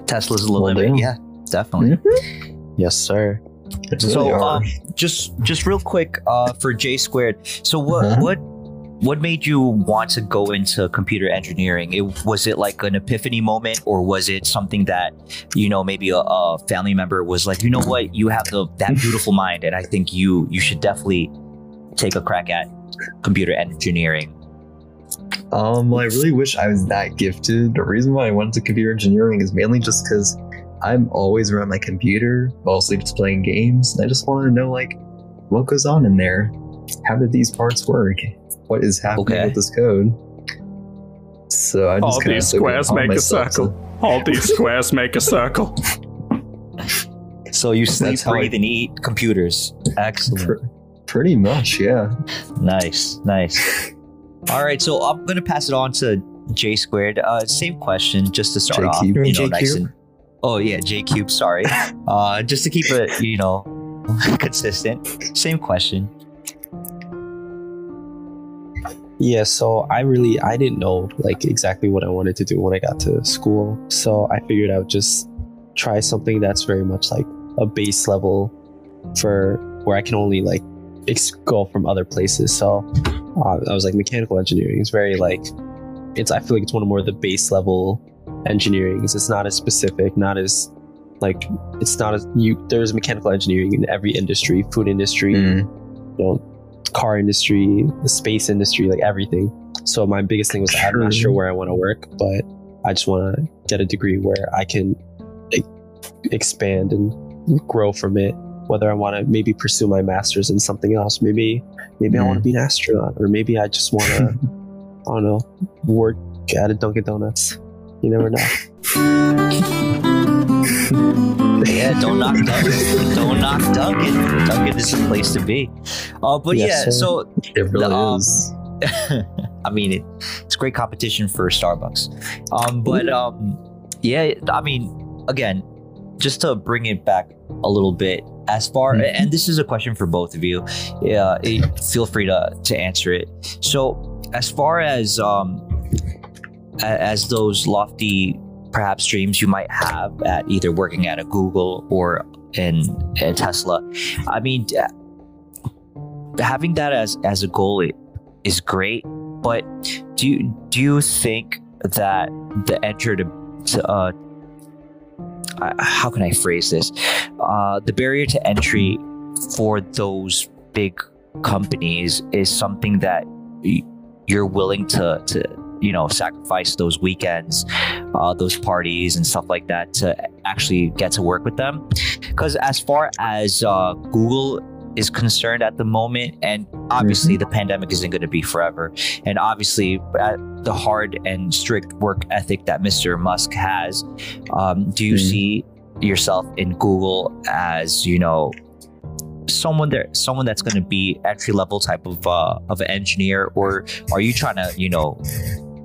Tesla's a little bit. Yeah, definitely. Mm-hmm. Yes, sir. So, just real quick for J squared. So what made you want to go into computer engineering? Was it like an epiphany moment, or was it something that, you know, maybe a family member was like, you know what, you have that beautiful mind, and I think you should definitely take a crack at computer engineering? Well, I really wish I was that gifted. The reason why I went to computer engineering is mainly just because I'm always around my computer, mostly just playing games, and I just wanted to know, like, what goes on in there? How did these parts work? What is happening with this code? So I just all these squares make a circle. All these squares make a circle. So you sleep, breathe, and eat computers. Excellent. Pretty much, yeah. Nice. All right, so I'm gonna pass it on to J squared. Same question, just to start off. You know, nice and, J cube. Sorry. Just to keep it, you know, consistent. Same question. Yeah, so I didn't know like exactly what I wanted to do when I got to school. So I figured I would just try something that's very much like a base level for where I can only like go from other places. So I was like, mechanical engineering is very like, I feel like it's one of more of the base level engineerings. It's not as specific, not as like, there's mechanical engineering in every industry, food industry, you know, car industry, the space industry, like everything. So my biggest thing was I'm not sure where I want to work, but I just want to get a degree where I can expand and grow from it, whether I want to maybe pursue my master's in something else. Maybe I want to be an astronaut, or maybe I just want to I don't know, work at a Dunkin' Donuts. You never know. Yeah, don't knock Dunkin'. Don't knock Dunkin'. Dunkin' is the place to be. But yes, yeah, so it really is. I mean, it's great competition for Starbucks. Yeah, I mean, again, just to bring it back a little bit, as far and this is a question for both of you. Yeah, feel free to answer it. So, as far as those lofty perhaps dreams you might have at either working at a Google or in Tesla, I mean, having that as a goal is great. But do you think that the entry to how can I phrase this? The barrier to entry for those big companies is something that you're willing to sacrifice those weekends, those parties and stuff like that to actually get to work with them. Because as far as Google is concerned at the moment, and obviously the pandemic isn't going to be forever, and obviously the hard and strict work ethic that Mr. Musk has, do you see yourself in Google as someone that's going to be entry level type of an engineer, or are you trying to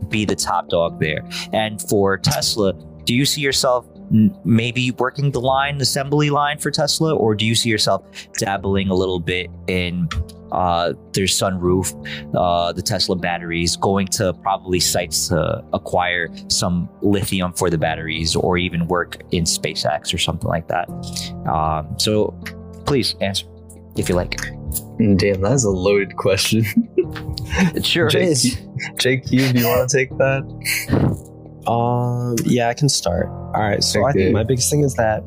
be the top dog there? And for Tesla, do you see yourself maybe working the assembly line for Tesla, or do you see yourself dabbling a little bit in their sunroof, the Tesla batteries, going to probably sites to acquire some lithium for the batteries, or even work in SpaceX or something like that? So please answer if you like. Damn, that is a loaded question. It sure is. Jake, do you want to take that? Yeah, I can start. All right. So I think my biggest thing is that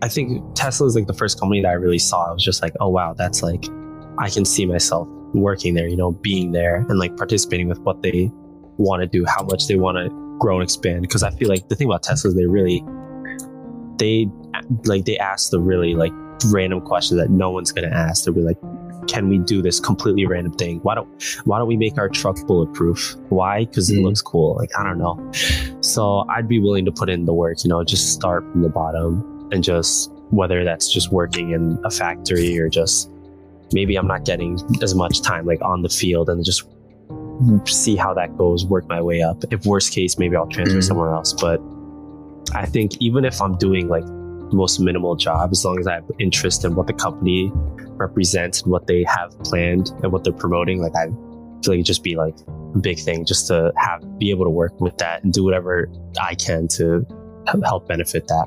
I think Tesla is like the first company that I really saw. I was just like, oh, wow, that's like, I can see myself working there, being there and like participating with what they want to do, how much they want to grow and expand. Cause I feel like the thing about Tesla is they ask the really like random questions that no one's going to ask. They'll be like, can we do this completely random thing? Why don't we make our truck bulletproof? Why? Because it looks cool. Like, I don't know. So I'd be willing to put in the work, just start from the bottom, and just whether that's just working in a factory or just maybe I'm not getting as much time like on the field, and just see how that goes, work my way up. If worst case, maybe I'll transfer somewhere else. But I think even if I'm doing like the most minimal job, as long as I have interest in what the company represents and what they have planned and what they're promoting, like I feel like it'd just be like a big thing just to be able to work with that and do whatever I can to help benefit that.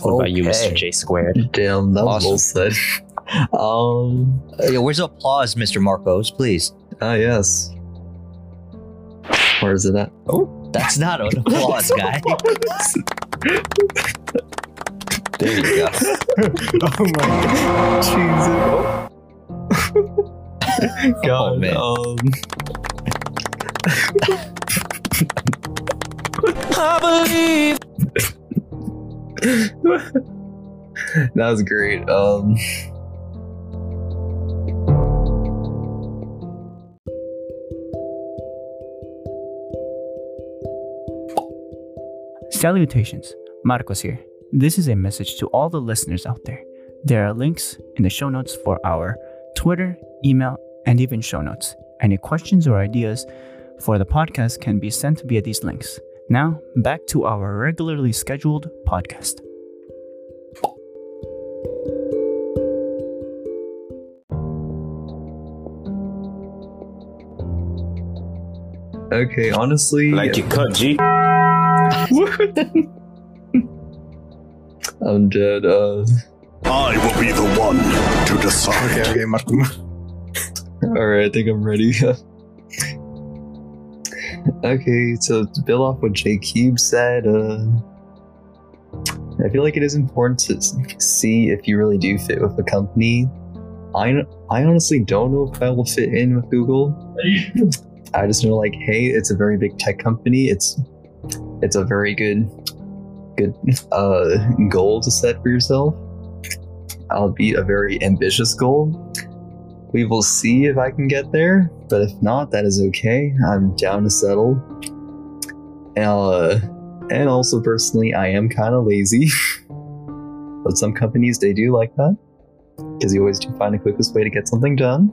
What about you, Mr. J Squared? Damn, that was well said. Where's the applause, Mr. Marcos, please? Ah, yes. Where is it at? Oh, that's not an applause, guy. There you go. Oh my God. Jesus. Oh. God, oh, man. I believe. That was great. Salutations. Marcos here. This is a message to all the listeners out there. There are links in the show notes for our Twitter, email, and even show notes. Any questions or ideas for the podcast can be sent via these links. Now, back to our regularly scheduled podcast. Okay, honestly... Like you cut, G. What? I'm dead. I will be the one to decide. Okay, Marco. Alright, I think I'm ready. Okay, so to build off what J-Cube said, I feel like it is important to see if you really do fit with the company. I honestly don't know if I will fit in with Google. I just know, like, hey, it's a very big tech company. It's a very good goal to set for yourself. I'll be a very ambitious goal. We will see if I can get there, but if not, that is okay. I'm down to settle. And also, personally, I am kind of lazy. But some companies, they do like that. Because you always do find the quickest way to get something done.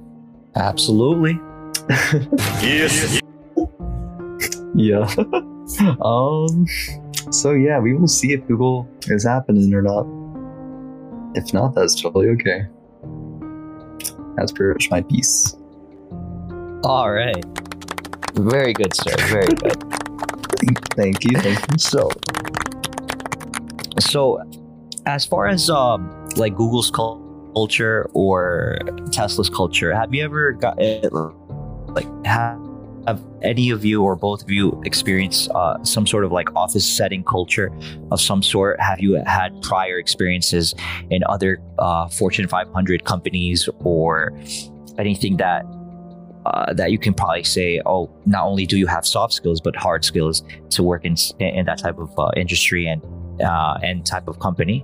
Absolutely. Yes. Yeah. So yeah, we will see if Google is happening or not. If not, that's totally okay. That's pretty much my piece. All right. Very good, sir. Very good. Thank you. So as far as like Google's culture or Tesla's culture, have you ever got have any of you or both of you experienced some sort of like office setting culture of some sort? Have you had prior experiences in other Fortune 500 companies or anything that that you can probably say, oh, not only do you have soft skills but hard skills to work in that type of industry and type of company?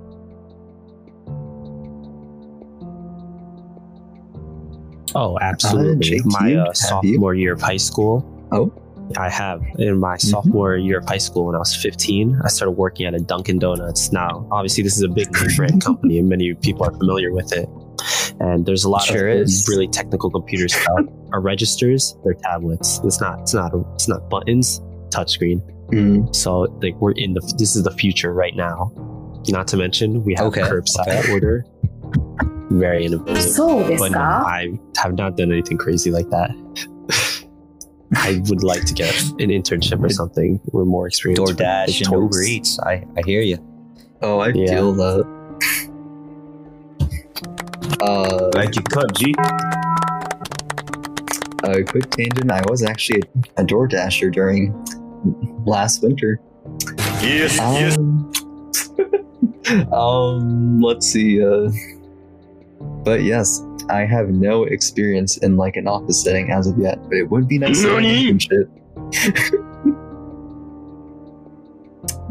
Oh, absolutely. My sophomore year of high school. Oh, I have. In my sophomore year of high school, when I was 15, I started working at a Dunkin' Donuts. Now, obviously, this is a big brand company and many people are familiar with it. And there's a lot of really technical computers. Our registers, they're tablets. It's not buttons, touchscreen. Mm. So like this is the future right now. Not to mention we have curbside order. Very innovative. But no, I have not done anything crazy like that. I would like to get an internship or something. We're more experienced. DoorDash and Uber Eats. I hear you. Oh, I feel that. Like you cut, G. A quick tangent. I was actually a DoorDasher during last winter. Yes. Let's see. But yes, I have no experience in like an office setting as of yet, but it would be nice to do shit.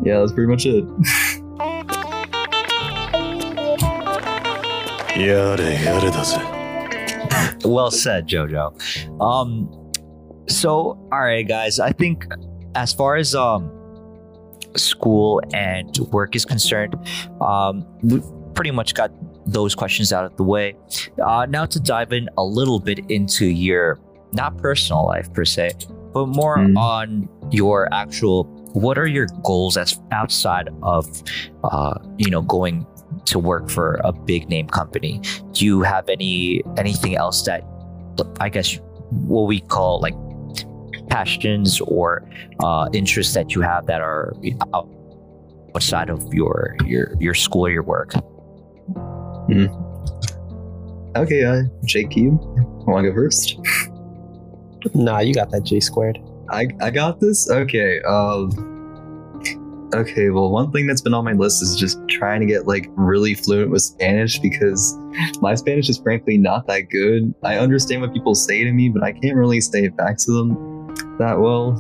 Yeah, that's pretty much it. Well said, Jojo. So, all right, guys, I think as far as school and work is concerned, we've pretty much got those questions out of the way. Now to dive in a little bit into your not personal life per se, but more on your actual, what are your goals as outside of going to work for a big name company? Do you have anything else that I guess what we call like passions or interests that you have that are outside of your school or your work? Okay, Jake, you want to go first? Nah, you got that, J squared. I got this? Okay. Okay, well, one thing that's been on my list is just trying to get like really fluent with Spanish, because my Spanish is frankly not that good. I understand what people say to me, but I can't really say it back to them that well.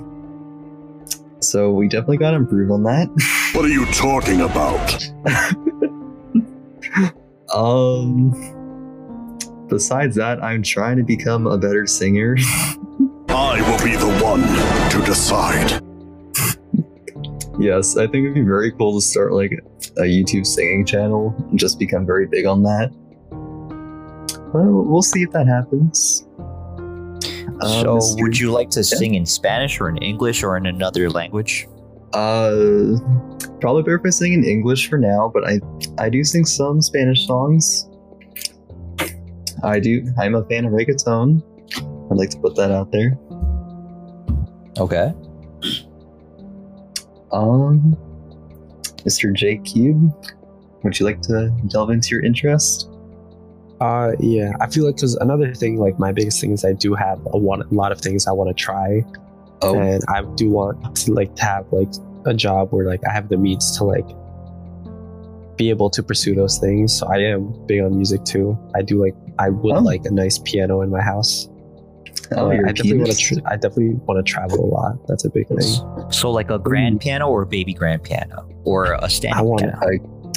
So we definitely got to improve on that. What are you talking about? Besides that, I'm trying to become a better singer. I will be the one to decide. Yes, I think it'd be very cool to start like a YouTube singing channel and just become very big on that. Well, we'll see if that happens. So would you like to sing in Spanish or in English or in another language? Probably better if I sing in English for now, but I do sing some Spanish songs. I'm a fan of reggaeton. I'd like to put that out there. Okay. Mr. J Cube, would you like to delve into your interest? Yeah, I feel like because another thing, like my biggest thing is I do have a lot of things I want to try. Oh. And I do want to like have like a job where like I have the means to like be able to pursue those things. So I am big on music too. I would like a nice piano in my house. I definitely want to travel a lot. That's a big thing. So like a grand piano or a baby grand piano or a standard piano?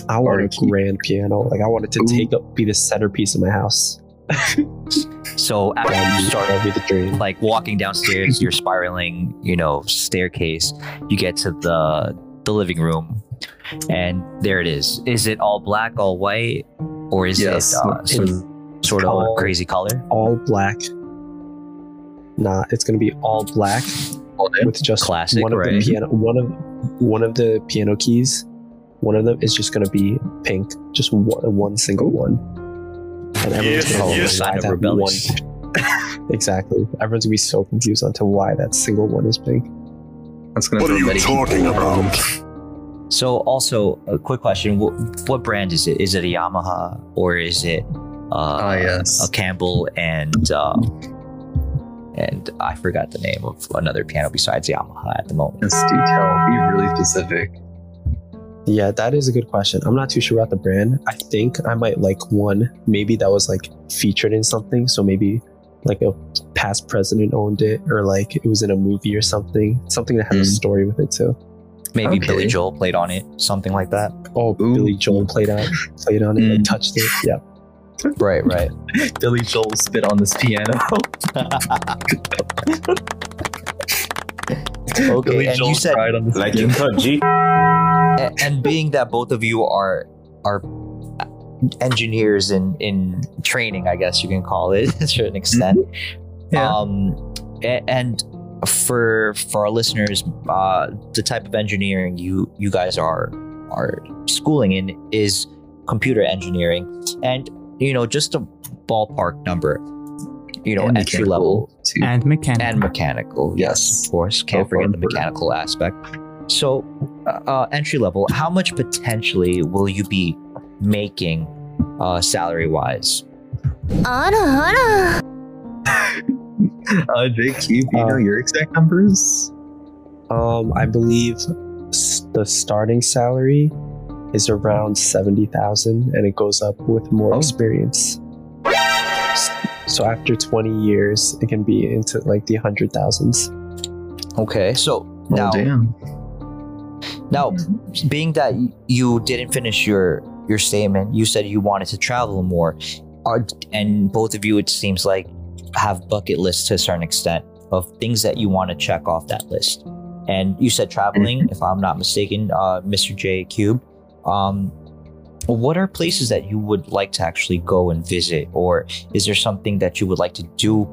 I want a grand piano. Like I want it to be the centerpiece of my house. So after you start like walking downstairs, your spiraling, you know, staircase, you get to the living room, and there it is. Is it all black, all white, or is it some sort of crazy color? All black. Nah, it's gonna be all black with just classic, one of the piano keys. One of them is just gonna be pink, just one single one. And everyone's gonna be rebellious. Exactly. Everyone's gonna be so confused onto why that single one is pink. That's gonna what are you talking about? So, also a quick question: what brand is it? Is it a Yamaha or is it a Campbell and I forgot the name of another piano besides Yamaha at the moment. Yes, do tell. Be really specific. Yeah, that is a good question. I'm not too sure about the brand. I think I might like one. Maybe that was like featured in something. So maybe like a past president owned it, or like it was in a movie or something. Something that had a story with it too. Maybe Billy Joel played on it. Something like that. Oh, ooh. Billy Joel played on it and touched it. Yeah. Right, right. Billy Joel spit on this piano. Okay, Billy and Joel you said on this like piano. You and being that both of you are engineers in training, I guess you can call it to an extent. Yeah. And for our listeners, the type of engineering you guys are schooling in is computer engineering, and you know, just a ballpark number, you know, entry level too. and mechanical. Yes, of course, can't forget the mechanical aspect. So, entry level, how much potentially will you be making salary wise? Jake, you know your exact numbers? I believe the starting salary is around 70,000, and it goes up with more experience. So after 20 years, it can be into like the 100,000s. Okay, so now. Damn. Now, being that you didn't finish your statement, you said you wanted to travel more, and both of you, it seems like, have bucket lists to a certain extent of things that you want to check off that list. And you said traveling, if I'm not mistaken, Mr. J Cube. What are places that you would like to actually go and visit, or is there something that you would like to do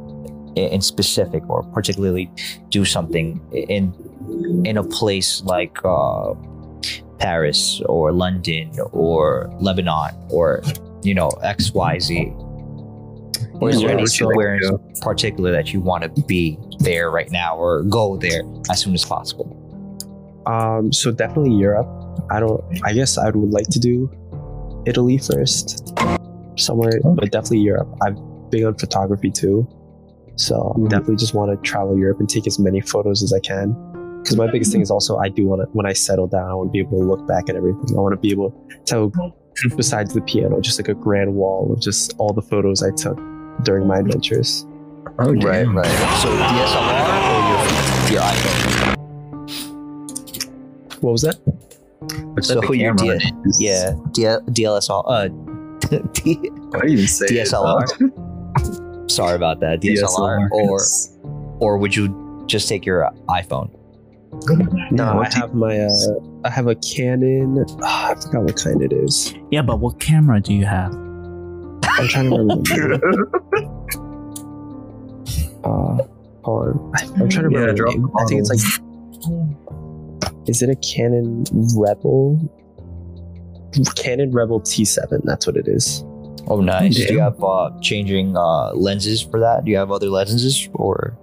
in specific, or particularly do something in a place like Paris or London or Lebanon, or you know, XYZ? Or is there anywhere in particular that you want to be there right now, or go there as soon as possible? So definitely Europe. I guess I would like to do Italy first, somewhere, but definitely Europe. I'm big on photography too, so definitely just want to travel Europe and take as many photos as I can. Because my biggest thing is also I do want to, when I settle down, I want to be able to look back at everything. I want to be able to, besides the piano, just like a grand wall of just all the photos I took during my adventures. Oh, right, right. So DSLR or your iPhone? What was that? So who you DSLR? DSLR. Sorry about that. DSLR, or would you just take your iPhone? No, I have my I have a Canon. I forgot what kind it is. Yeah, but what camera do you have? I'm trying to remember. Hold on. I'm trying to remember. Yeah, I think it's like. Is it a Canon Rebel? Canon Rebel T7, that's what it is. Oh, nice. Yeah. Do you have changing lenses for that? Do you have other lenses, or?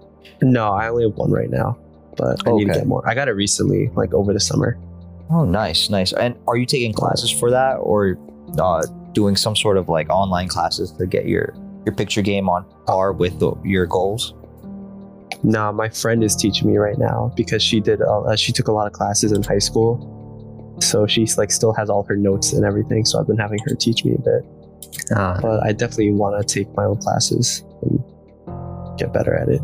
No, I only have one right now, but I need to get more. I got it recently, like over the summer. Oh, nice, nice. And are you taking classes for that, or doing some sort of like online classes to get your picture game on par with your goals? No, my friend is teaching me right now, because she took a lot of classes in high school, so she's like still has all her notes and everything. So I've been having her teach me a bit, but I definitely want to take my own classes and get better at it.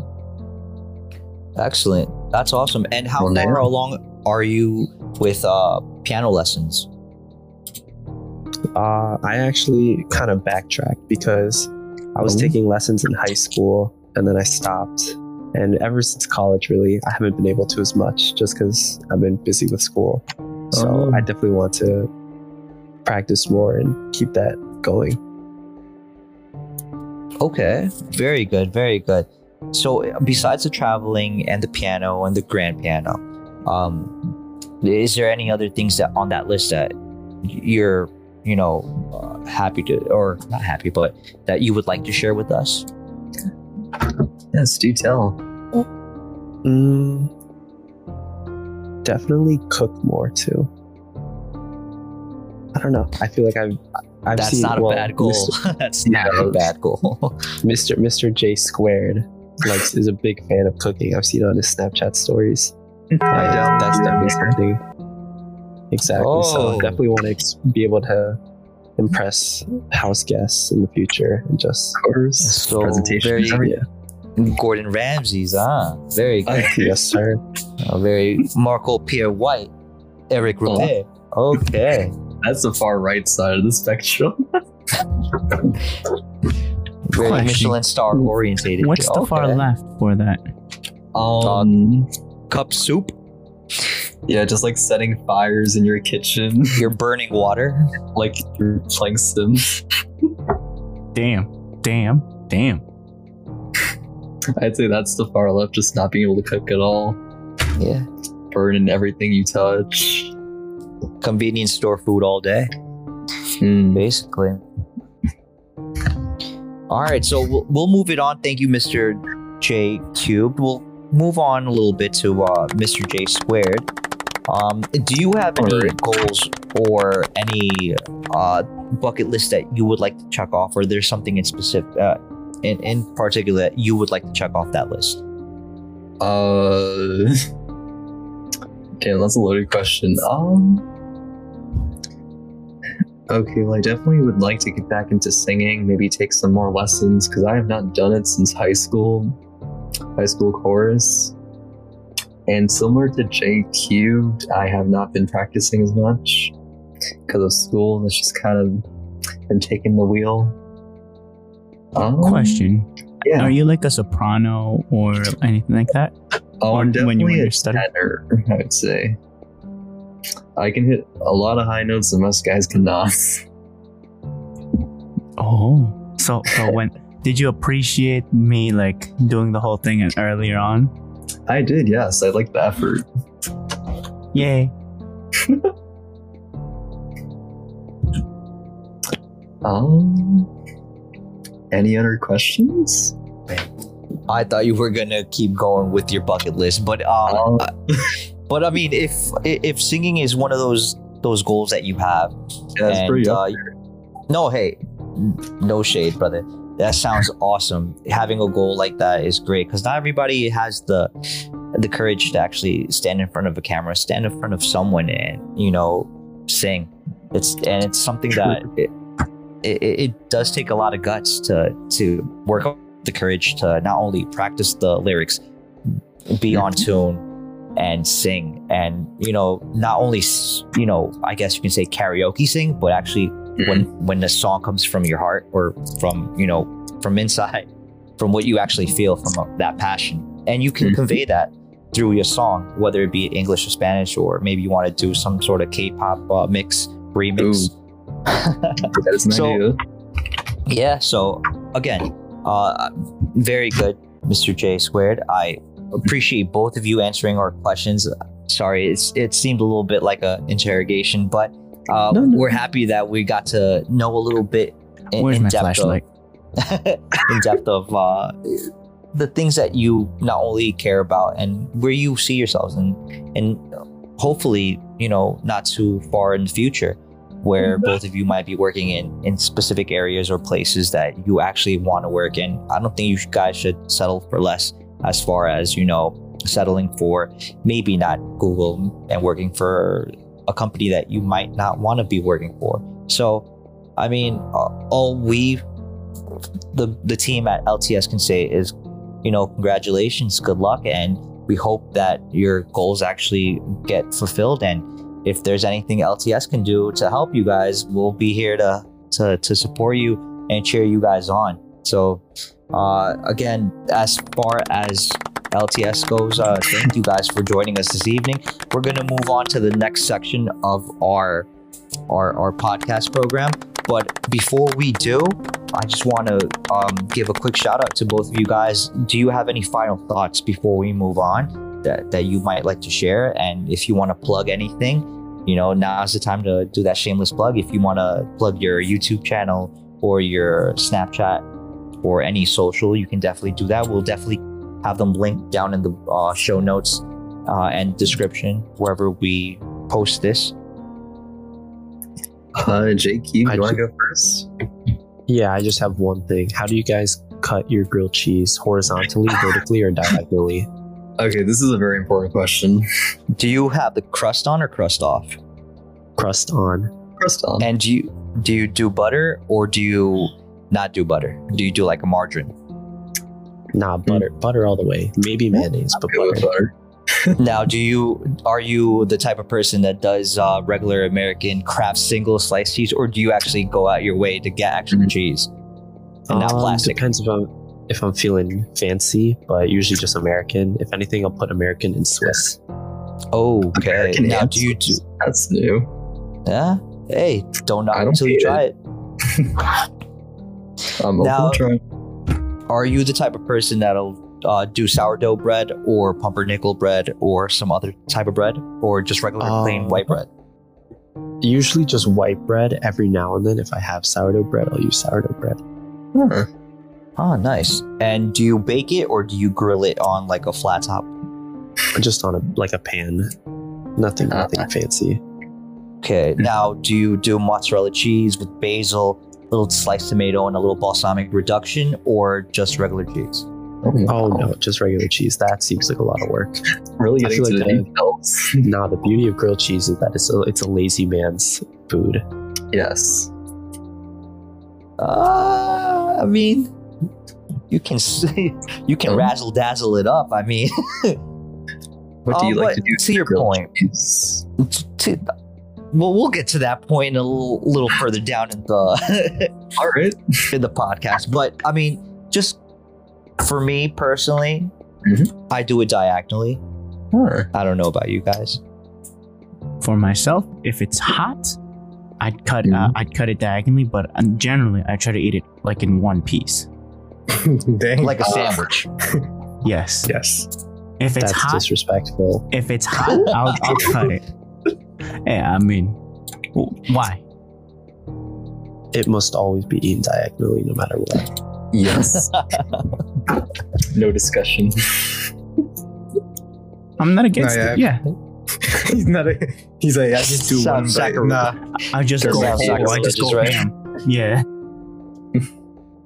Excellent, that's awesome. And how far along are you with piano lessons? I actually kind of backtracked, because I was taking lessons in high school, and then I stopped. And ever since college, really, I haven't been able to as much just because I've been busy with school. So I definitely want to practice more and keep that going. Okay, very good, very good. So besides the traveling and the piano and the grand piano, is there any other things that on that list that you're, you know, happy to, or not happy, but that you would like to share with us? Yes, do tell. Definitely cook more too. I don't know. I feel like I've that's seen, not a well, bad goal. That's not a bad goal. Mr. J Squared likes is a big fan of cooking. I've seen it on his Snapchat stories. That's definitely something. Exactly. Oh. So I definitely want to be able to impress house guests in the future and just so presentations. Gordon Ramsay's, very good. Yes, sir. Very Marco Pierre White, Eric Romer. Oh. Okay. That's the far right side of the spectrum. Very Michelin star orientated. What's the far left for that? Cup soup. Yeah, just like setting fires in your kitchen. You're burning water. Like you're playing Sims. Damn. I'd say that's the far left, just not being able to cook at all. Yeah. Burning everything you touch. Convenience store food all day, basically. All right, so we'll move it on. Thank you, Mr. J Cubed. We'll move on a little bit to Mr. J Squared. Do you have any goals or any bucket list that you would like to check off, or there's something in specific, in particular that you would like to check off that list? Damn, that's a loaded question. Okay, well, I definitely would like to get back into singing, maybe take some more lessons, because I have not done it since high school chorus. And similar to J Cubed, I have not been practicing as much because of school. That's just kind of been taking the wheel. Question. Yeah. Are you like a soprano or anything like that? Oh, I'm definitely when you're tenor, I would say. I can hit a lot of high notes that most guys cannot. Oh, so when did you appreciate me like doing the whole thing earlier on? I did, yes. I liked the effort. Yay. Any other questions? I thought you were gonna keep going with your bucket list, but I mean, if singing is one of those goals that you have, that's pretty up there. No, hey, no shade, brother. That sounds awesome. Having a goal like that is great because not everybody has the courage to actually stand in front of a camera, stand in front of someone, and you know, sing. It's something that it does take a lot of guts to work on. The courage to not only practice the lyrics, be on tune and sing, and you know, not only, you know, I guess you can say karaoke sing, but actually when the song comes from your heart or from, you know, from inside, from what you actually feel, from that passion, and you can convey that through your song, whether it be English or Spanish, or maybe you want to do some sort of K-pop remix. That is an idea. Yeah, so again, very good, Mr. J Squared. I appreciate both of you answering our questions. Sorry, it seemed a little bit like an interrogation, but no. We're happy that we got to know a little bit in depth of the things that you not only care about and where you see yourselves, and hopefully, you know, not too far in the future, where both of you might be working in specific areas or places that you actually want to work in. I don't think you guys should settle for less, as far as, you know, settling for maybe not Google and working for a company that you might not want to be working for. So, I mean, all we, the team at LTS can say is, you know, congratulations, good luck. And we hope that your goals actually get fulfilled, and if there's anything LTS can do to help you guys, we'll be here to support you and cheer you guys on. So again, as far as LTS goes, thank you guys for joining us this evening. We're going to move on to the next section of our podcast program. But before we do, I just want to give a quick shout out to both of you guys. Do you have any final thoughts before we move on that you might like to share? And if you want to plug anything, you know, now's the time to do that shameless plug. If you want to plug your YouTube channel or your Snapchat or any social, you can definitely do that. We'll definitely have them linked down in the show notes and description wherever we post this. Jake, you want to go first? Yeah, I just have one thing. How do you guys cut your grilled cheese? Horizontally, vertically, or diagonally? Okay, this is a very important question. Do you have the crust on or crust off? Crust on. Crust on. And do you do butter or do you not do butter? Do you do like a margarine? Nah, butter. Butter all the way. Maybe mayonnaise, but butter. Now, are you the type of person that does regular American Kraft single slice cheese, or do you actually go out your way to get actual cheese and not plastic? Depends if I'm feeling fancy, but usually just American. If anything, I'll put American and Swiss. Oh, okay. American now, do you do? That's new. Yeah. Hey, don't knock until you try it. I'm now, open to try. Are you the type of person that'll do sourdough bread or pumpernickel bread or some other type of bread, or just regular plain white bread? Usually just white bread. Every now and then, if I have sourdough bread, I'll use sourdough bread. Oh, nice. And do you bake it or do you grill it on like a flat top? Just on a pan. Nothing fancy. Okay. Now, do you do mozzarella cheese with basil, a little sliced tomato, and a little balsamic reduction, or just regular cheese? Oh no, just regular cheese. That seems like a lot of work. Really getting to the details. Nah, the beauty of grilled cheese is that it's a lazy man's food. Yes. I mean, you can razzle dazzle it up. I mean, what do you like to do? To your point. Well, we'll get to that point a little further down in the all right in the podcast. But I mean, just. For me personally, I do it diagonally. Sure. I don't know about you guys. For myself, if it's hot, I'd cut it diagonally, but generally I try to eat it like in one piece. Dang. Like a sandwich. Yes. Yes. If it's hot, disrespectful. If it's hot, I'll cut it. Yeah, I mean, why? It must always be eaten diagonally, no matter what. Yes. No discussion. I'm not against it. Yeah. He's like, I just do one bite. Nah. I just go ham. I just go ham. Yeah.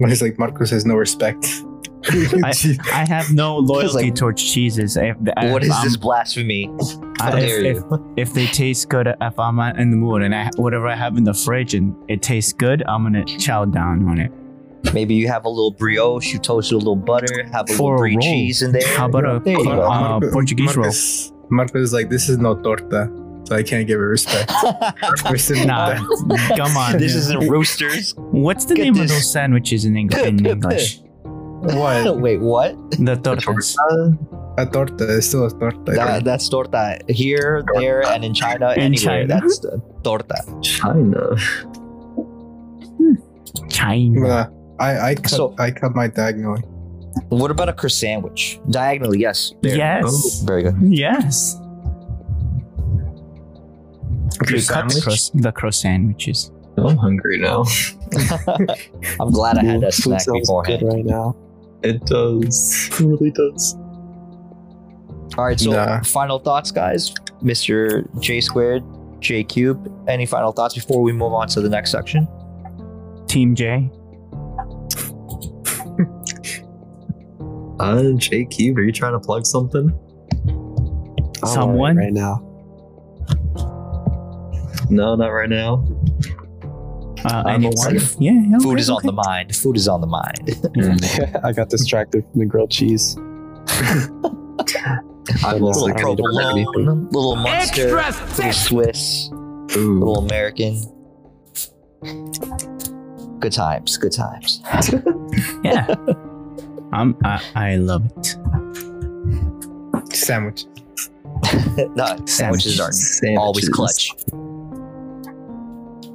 But it's like Marcos has no respect. I have no loyalty towards cheeses. What is this blasphemy? If they taste good, if I'm in the mood and whatever I have in the fridge and it tastes good, I'm gonna chow down on it. Maybe you have a little brioche, you toast it with a little butter, have a little brie cheese in there. How about a Portuguese roll? Marcos is like, this is no torta, so I can't give it respect. Nah, come on. This isn't roosters. What's the name of those sandwiches in English? What? Wait, what? The tortas. A torta is still a torta. That's torta. Here, there, and in China, anywhere. That's torta. China. China. I cut my diagonally. What about a croissant sandwich? Diagonally, yes. There. Yes. Oh, very good. Yes. You cut the croissant sandwiches. I'm hungry now. I'm glad I had that snack beforehand. Good right now. It does. It really does. All right. So, final thoughts, guys. Mr. J squared, J cubed. Any final thoughts before we move on to the next section? Team J. J Cube, are you trying to plug something? Someone? Right now. No, not right now. Yeah. Food is on the mind. Food is on the mind. I got distracted from the grilled cheese. I'm also provolone, little monster, little Swiss, little American. Good times. Yeah. I love it. Sandwich. No, sandwiches are always clutch.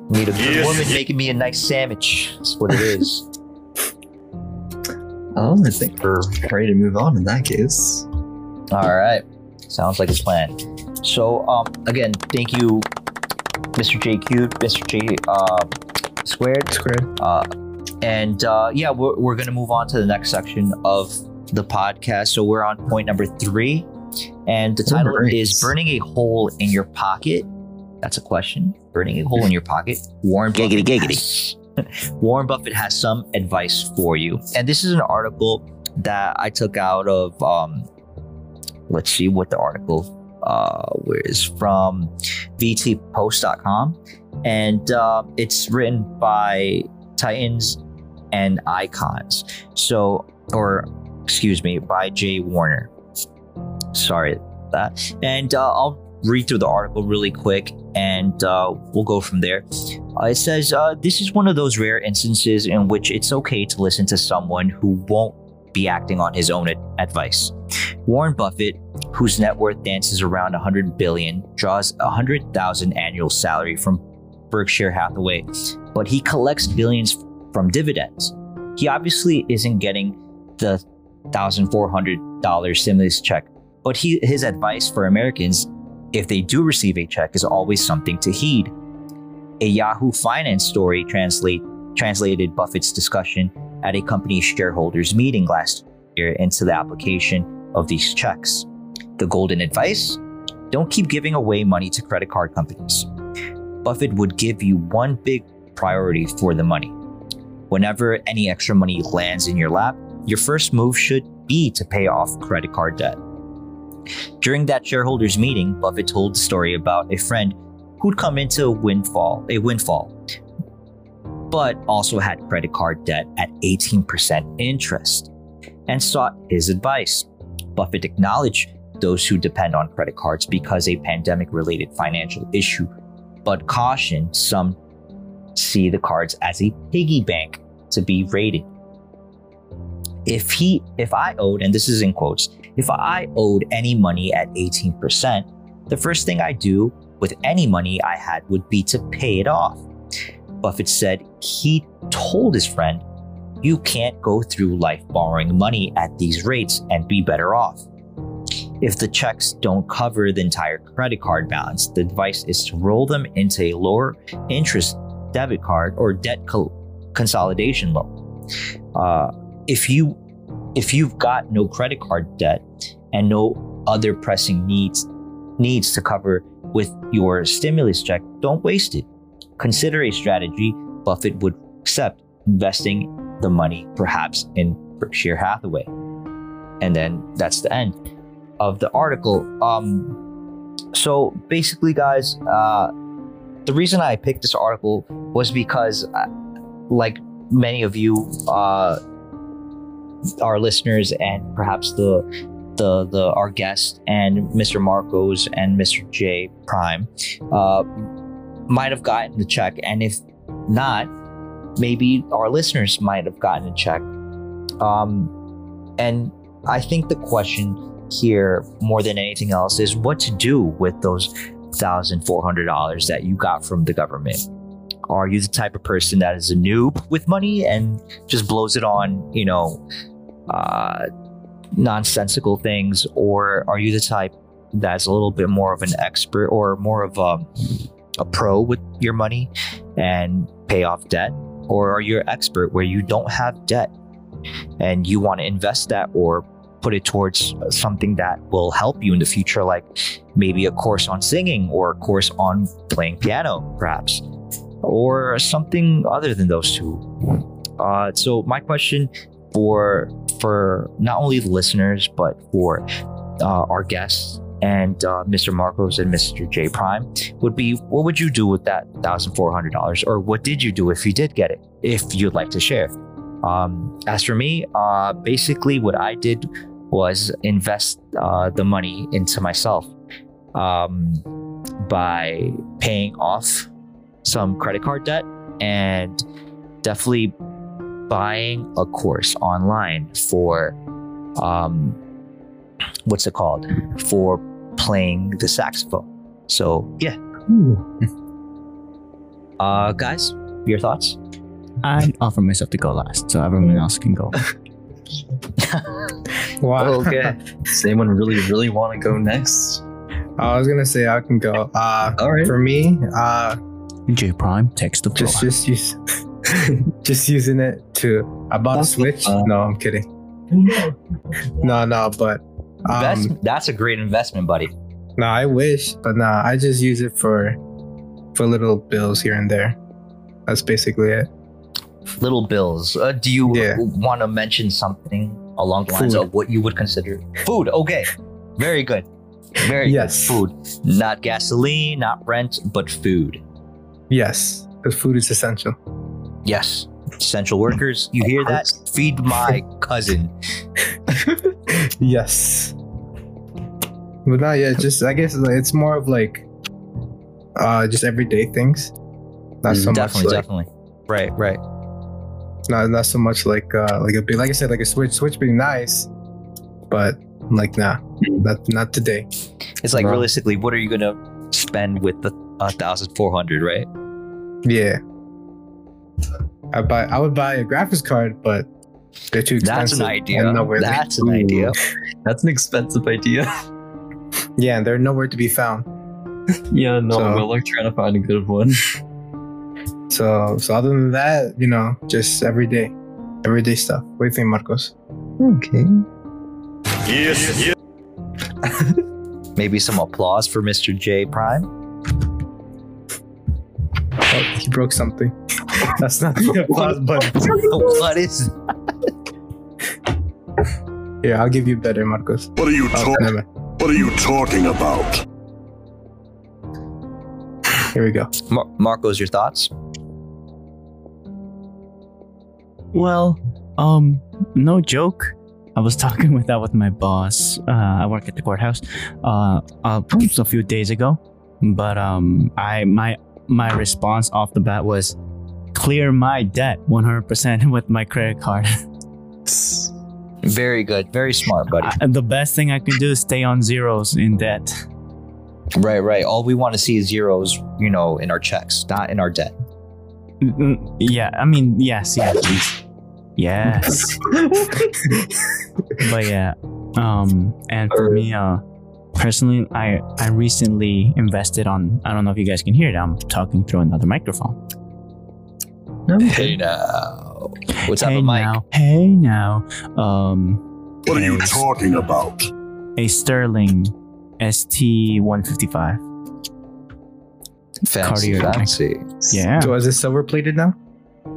Need a good woman making me a nice sandwich. That's what it is. I think we're ready to move on in that case. All right. Sounds like a plan. So, again, thank you, Mr. JQ, Mr. J Squared. Yeah, we're going to move on to the next section of the podcast. So we're on point number 3. And the title is Burning a Hole in Your Pocket. That's a question. Burning a hole in your pocket. Warren Buffett has some advice for you. And this is an article that I took out of, let's see what the article is from, vtpost.com. And it's written by Titans and Icons. So, or excuse me, by Jay Warner. Sorry about that. And I'll read through the article really quick, and we'll go from there. It says, this is one of those rare instances in which it's okay to listen to someone who won't be acting on his own advice. Warren Buffett, whose net worth dances around $100 billion, draws $100,000 annual salary from Berkshire Hathaway, but he collects billions from dividends. He obviously isn't getting the $1,400 stimulus check, but his advice for Americans, if they do receive a check, is always something to heed. A Yahoo Finance story translated Buffett's discussion at a company's shareholders meeting last year into the application of these checks. The golden advice? Don't keep giving away money to credit card companies. Buffett would give you one big priority for the money. Whenever any extra money lands in your lap, your first move should be to pay off credit card debt. During that shareholders meeting, Buffett told the story about a friend who'd come into a windfall, but also had credit card debt at 18% interest and sought his advice. Buffett acknowledged those who depend on credit cards because a pandemic-related financial issue, but cautioned some see the cards as a piggy bank to be raided. If I owed, and this is in quotes, if I owed any money at 18%, the first thing I do with any money I had would be to pay it off. Buffett said he told his friend, you can't go through life borrowing money at these rates and be better off. If the checks don't cover the entire credit card balance, the advice is to roll them into a lower interest debit card or debt consolidation loan. If you've got no credit card debt and no other pressing needs to cover with your stimulus check, don't waste it. Consider a strategy Buffett would accept, investing the money perhaps in Berkshire Hathaway. And then that's the end of the article. So basically, guys, the reason I picked this article was because, like many of you, our listeners, and perhaps our guest and Mr. Marcos and Mr. J Prime might have gotten the check, and if not, maybe our listeners might have gotten a check. And I think the question here, more than anything else, is what to do with those $1,400 that you got from the government. Are you the type of person that is a noob with money and just blows it on, nonsensical things, or are you the type that's a little bit more of an expert or more of a pro with your money and pay off debt, or are you an expert where you don't have debt and you want to invest that or put it towards something that will help you in the future, like maybe a course on singing or a course on playing piano perhaps, or something other than those two. So my question for not only the listeners, but for our guests and Mr. Marcos and Mr. J Prime would be, what would you do with that $1,400? Or what did you do if you did get it, if you'd like to share? As for me, basically what I did was invest the money into myself by paying off some credit card debt and definitely buying a course online for, what's it called? For playing the saxophone. So yeah. Guys, your thoughts? I offer myself to go last, so everyone else can go. Wow. Okay. Does anyone really, really want to go next? I was gonna say I can go. All right. For me, J Prime takes the floor. Just using it to. I bought a Switch. No, I'm kidding. No, but that's a great investment, buddy. No, I wish, but nah, I just use it for little bills here and there. That's basically it. Little bills. Do you want to mention something along the lines of what you would consider food? Okay, very good. Very good. Food, not gasoline, not rent, but food. Yes, because food is essential. Yes, essential workers. You hear that? Feed my cousin. Yes, but not yet. Just I guess it's more of like just everyday things. Not so much. Definitely. Right. Not so much like a big, like I said, like a Switch. Switch being nice, but like nah, not today. It's like realistically, what are you gonna spend with the 1,400, right? Yeah. I would buy a graphics card, but they're too expensive. That's an idea. That's an idea. That's an expensive idea. Yeah, and they're nowhere to be found. Yeah, no, we're like trying to find a good one. So other than that, you know, just everyday stuff. What do you think, Marcos? Okay. Yes. Maybe some applause for Mr. J Prime. Oh, he broke something. That's not the applause button. What is that? Here, I'll give you better, Marcos. What are you talking about? Here we go. Marcos, your thoughts? Well, no joke. I was talking with my boss. I work at the courthouse a few days ago, but my response off the bat was clear my debt 100% with my credit card. Very good, very smart, buddy. The best thing I can do is stay on zeros in debt. Right. All we want to see is zeros, you know, in our checks, not in our debt. Yeah, I mean, yes, please. Yes. But yeah, and for me, personally, I recently invested on, I don't know if you guys can hear it, I'm talking through another microphone. Hey now. What's up, Mike? Hey now. What are you talking about? A Sterling ST155. Fancy. Yeah. So is it silver plated now?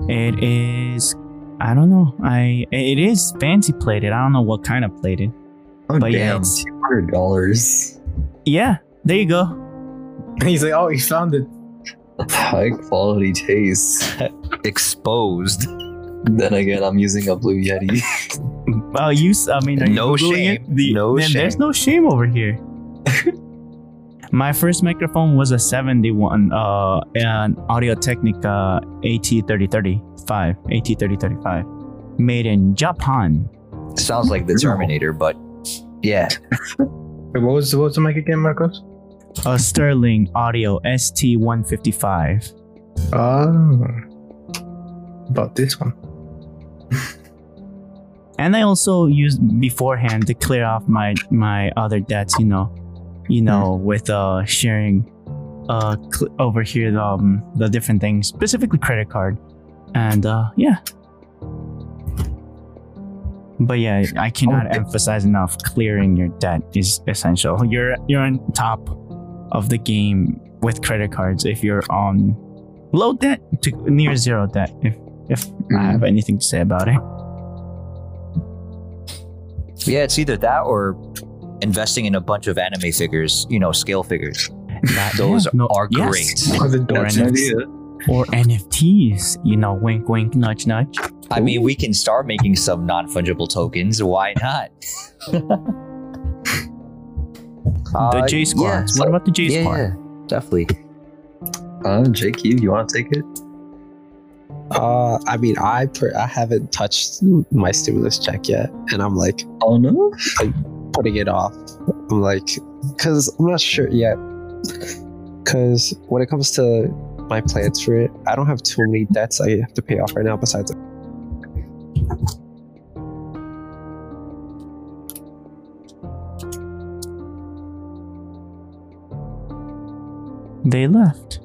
It is. I don't know. It is fancy plated. I don't know what kind of plated. Oh, but damn, yeah, it's $200. Yeah, there you go. He's like, oh, he found it. High quality taste. Exposed. Then again, I'm using a Blue Yeti. Well, are you no shame. There's no shame over here. My first microphone was a 71, an Audio-Technica AT3035, made in Japan. Sounds like the Terminator, but yeah. Wait, what was the mic again, Marcos? A Sterling Audio ST155. Oh, about this one. And I also used beforehand to clear off my other debts, you know, with sharing over here the different things, specifically credit card, and yeah. But yeah, I cannot emphasize enough, clearing your debt is essential. You're on top of the game with credit cards if you're on low debt to near zero debt. If I have anything to say about it, yeah, it's either that or investing in a bunch of anime figures, you know, scale figures. Those are great. Or NFTs, you know, wink, wink, nudge, nudge. I mean, we can start making some non-fungible tokens. Why not? The J Squad. Yeah, what about the J Squad? Yeah, definitely. JQ, you want to take it? I mean, I haven't touched my stimulus check yet, and I'm like, oh no, like putting it off. I'm like, because I'm not sure yet. Because when it comes to my plans for it, I don't have too many debts I have to pay off right now. Besides. They left.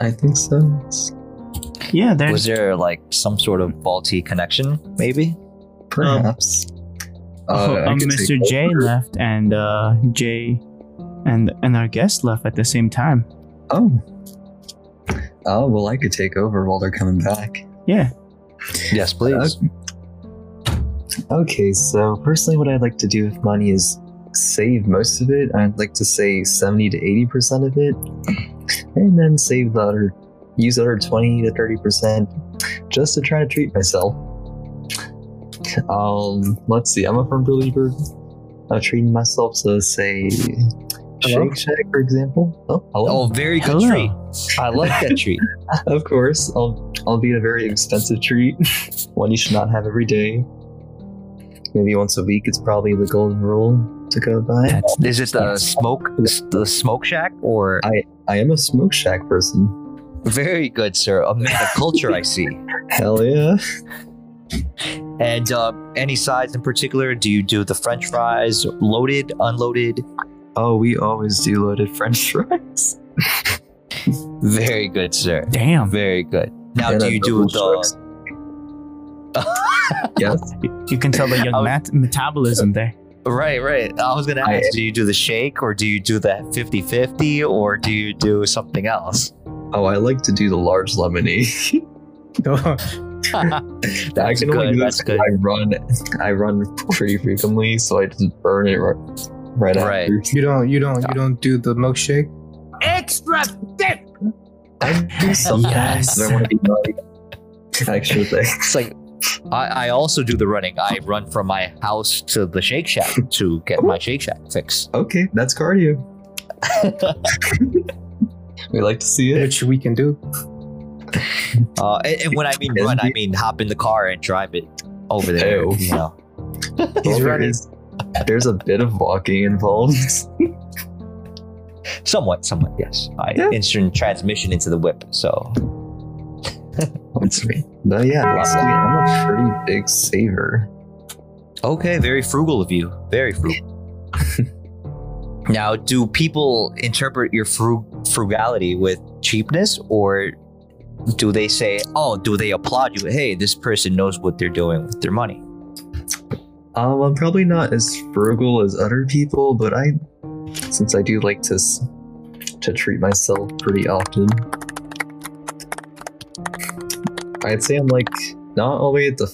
I think so. Yeah, there's... Was there like some sort of faulty connection, maybe? Perhaps. Mr. J left, and J and our guest left at the same time. Oh, well, I could take over while they're coming back. Yeah. Yes, please. Okay, so personally what I'd like to do with money is save most of it. I'd like to say 70 to 80% of it, and then save the other, use the other 20 to 30% just to try to treat myself. Let's see, I'm a firm believer of treating myself, so say Shake Shack, for example. Very good treat. I love that treat. Of course, I'll be a very expensive treat, one you should not have every day. Maybe once a week. It's probably the golden rule to go by. Is it the smoke shack, or I am a smoke shack person. Very good, sir. A man of culture, I see. Hell yeah. And any sides in particular? Do you do the French fries, loaded, unloaded? Oh, we always do loaded French fries. Very good, sir. Damn. Very good. Now, do you do the... Yes. You can tell the young metabolism there. Right. I was going to ask, do you do the shake, or do you do that 50-50, or do you do something else? Oh, I like to do the large lemonade. That's good. I run pretty frequently, so I just burn it right after. You don't do the milkshake? Extra thick! I do sometimes. Yes. I want to be like extra thick. It's like, I also do the running. I run from my house to the Shake Shack to get my Shake Shack fix. Okay, that's cardio. We like to see it. Which we can do. And when I mean run, I mean hop in the car and drive it over there. Ew. You know. He's running. There's a bit of walking involved. Somewhat, yes. I instant transmission into the whip, so... That's me. But yeah, honestly, I'm a pretty big saver. Okay, very frugal of you. Very frugal. Now, do people interpret your frugality with cheapness, or do they say, do they applaud you? Hey, this person knows what they're doing with their money. I'm probably not as frugal as other people, but since I do like to treat myself pretty often, I'd say I'm like not always at the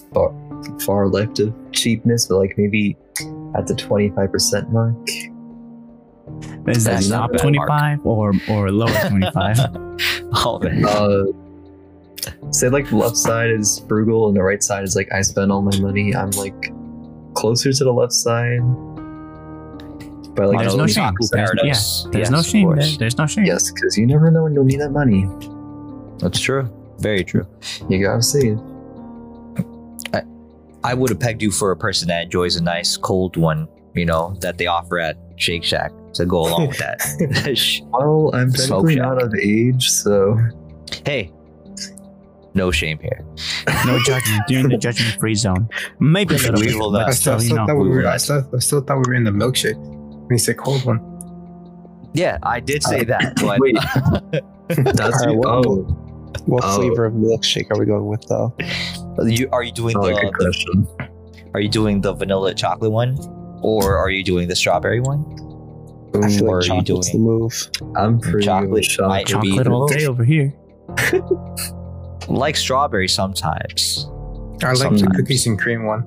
far left of cheapness, but like maybe at the 25% mark. Is that top 25 or lower 25? Say like the left side is frugal and the right side is like I spend all my money. I'm like closer to the left side. But like there's no shame. There's no shame. Yes, because you never know when you'll need that money. That's true. Very true. You gotta see it. I would have pegged you for a person that enjoys a nice cold one, you know, that they offer at Shake Shack to go along with that. Well, I'm definitely not of age, so... Hey, no shame here. No judgment. You're in the judgment-free zone. Maybe a little bit. I still thought we were in the milkshake when you said cold one. Yeah, I did say that, but... Wait. That's you. Oh... What flavor of milkshake are we going with, though? Are you doing the vanilla chocolate one, or are you doing the strawberry one? I feel like chocolate's the move. I'm pretty chocolate all day over here. Like strawberry sometimes. I like the cookies and cream one.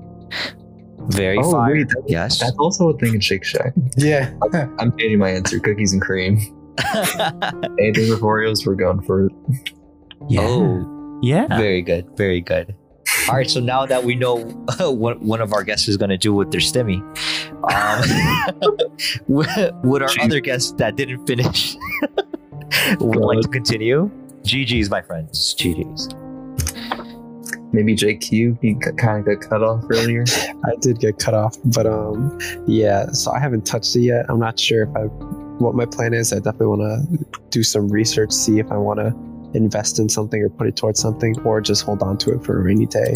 Very fire. Wait, yes, that's also a thing in Shake Shack. Yeah, I'm changing my answer. Cookies and cream. Anything with Oreos, we're going for it. Yeah. Very good. All right, so now that we know what one of our guests is going to do with their stimmy, would our other guests that didn't finish would like to continue? GG's, my friends. GG's. Maybe JQ, you kind of got cut off earlier. I did get cut off, but yeah, so I haven't touched it yet. I'm not sure if I what my plan is. I definitely want to do some research, see if I want to invest in something or put it towards something, or just hold on to it for a rainy day.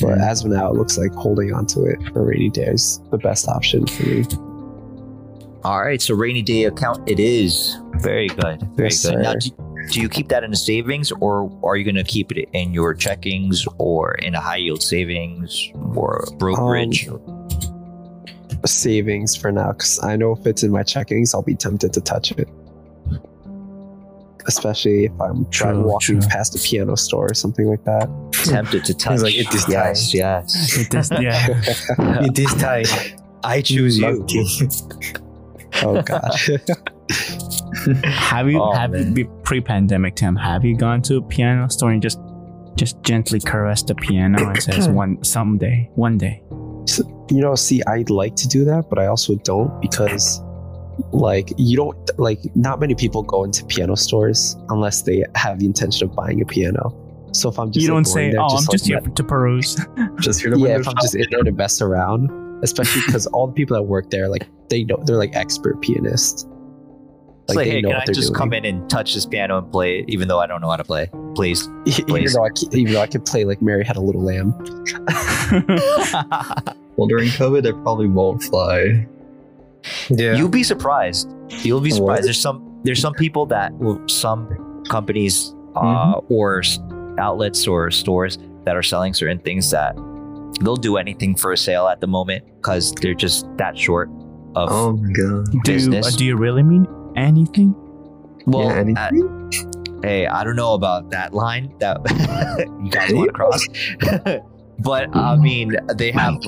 But as of now, it looks like holding on to it for rainy day is the best option for me. All right, so rainy day account it is. Very good, very good. Now, do you keep that in the savings, or are you going to keep it in your checkings or in a high yield savings or brokerage? Savings for now, because I know if it's in my checkings, I'll be tempted to touch it. Especially if I'm trying walking past a piano store or something like that. Tempted to touch. Like, it is yes, yes. It is, yeah. It is time. I choose you. Oh God. Have you pre-pandemic time? Have you gone to a piano store and just gently caressed the piano and says one day? So, you know, see, I'd like to do that, but I also don't, because not many people go into piano stores unless they have the intention of buying a piano. So if I'm just in there to mess around, especially because all the people that work there, like they know, they're like expert pianists. Like, hey, can I just come in and touch this piano and play it, even though I don't know how to play? Please. Even though I could play like Mary Had a Little Lamb. Well, during COVID, it probably won't fly. Yeah. You'll be surprised. What? There's some people that some companies or outlets or stores that are selling certain things that they'll do anything for a sale at the moment because they're just that short of business. Do you really mean anything? Well, yeah, anything? Hey, I don't know about that line that you guys want to cross. But I mean, they have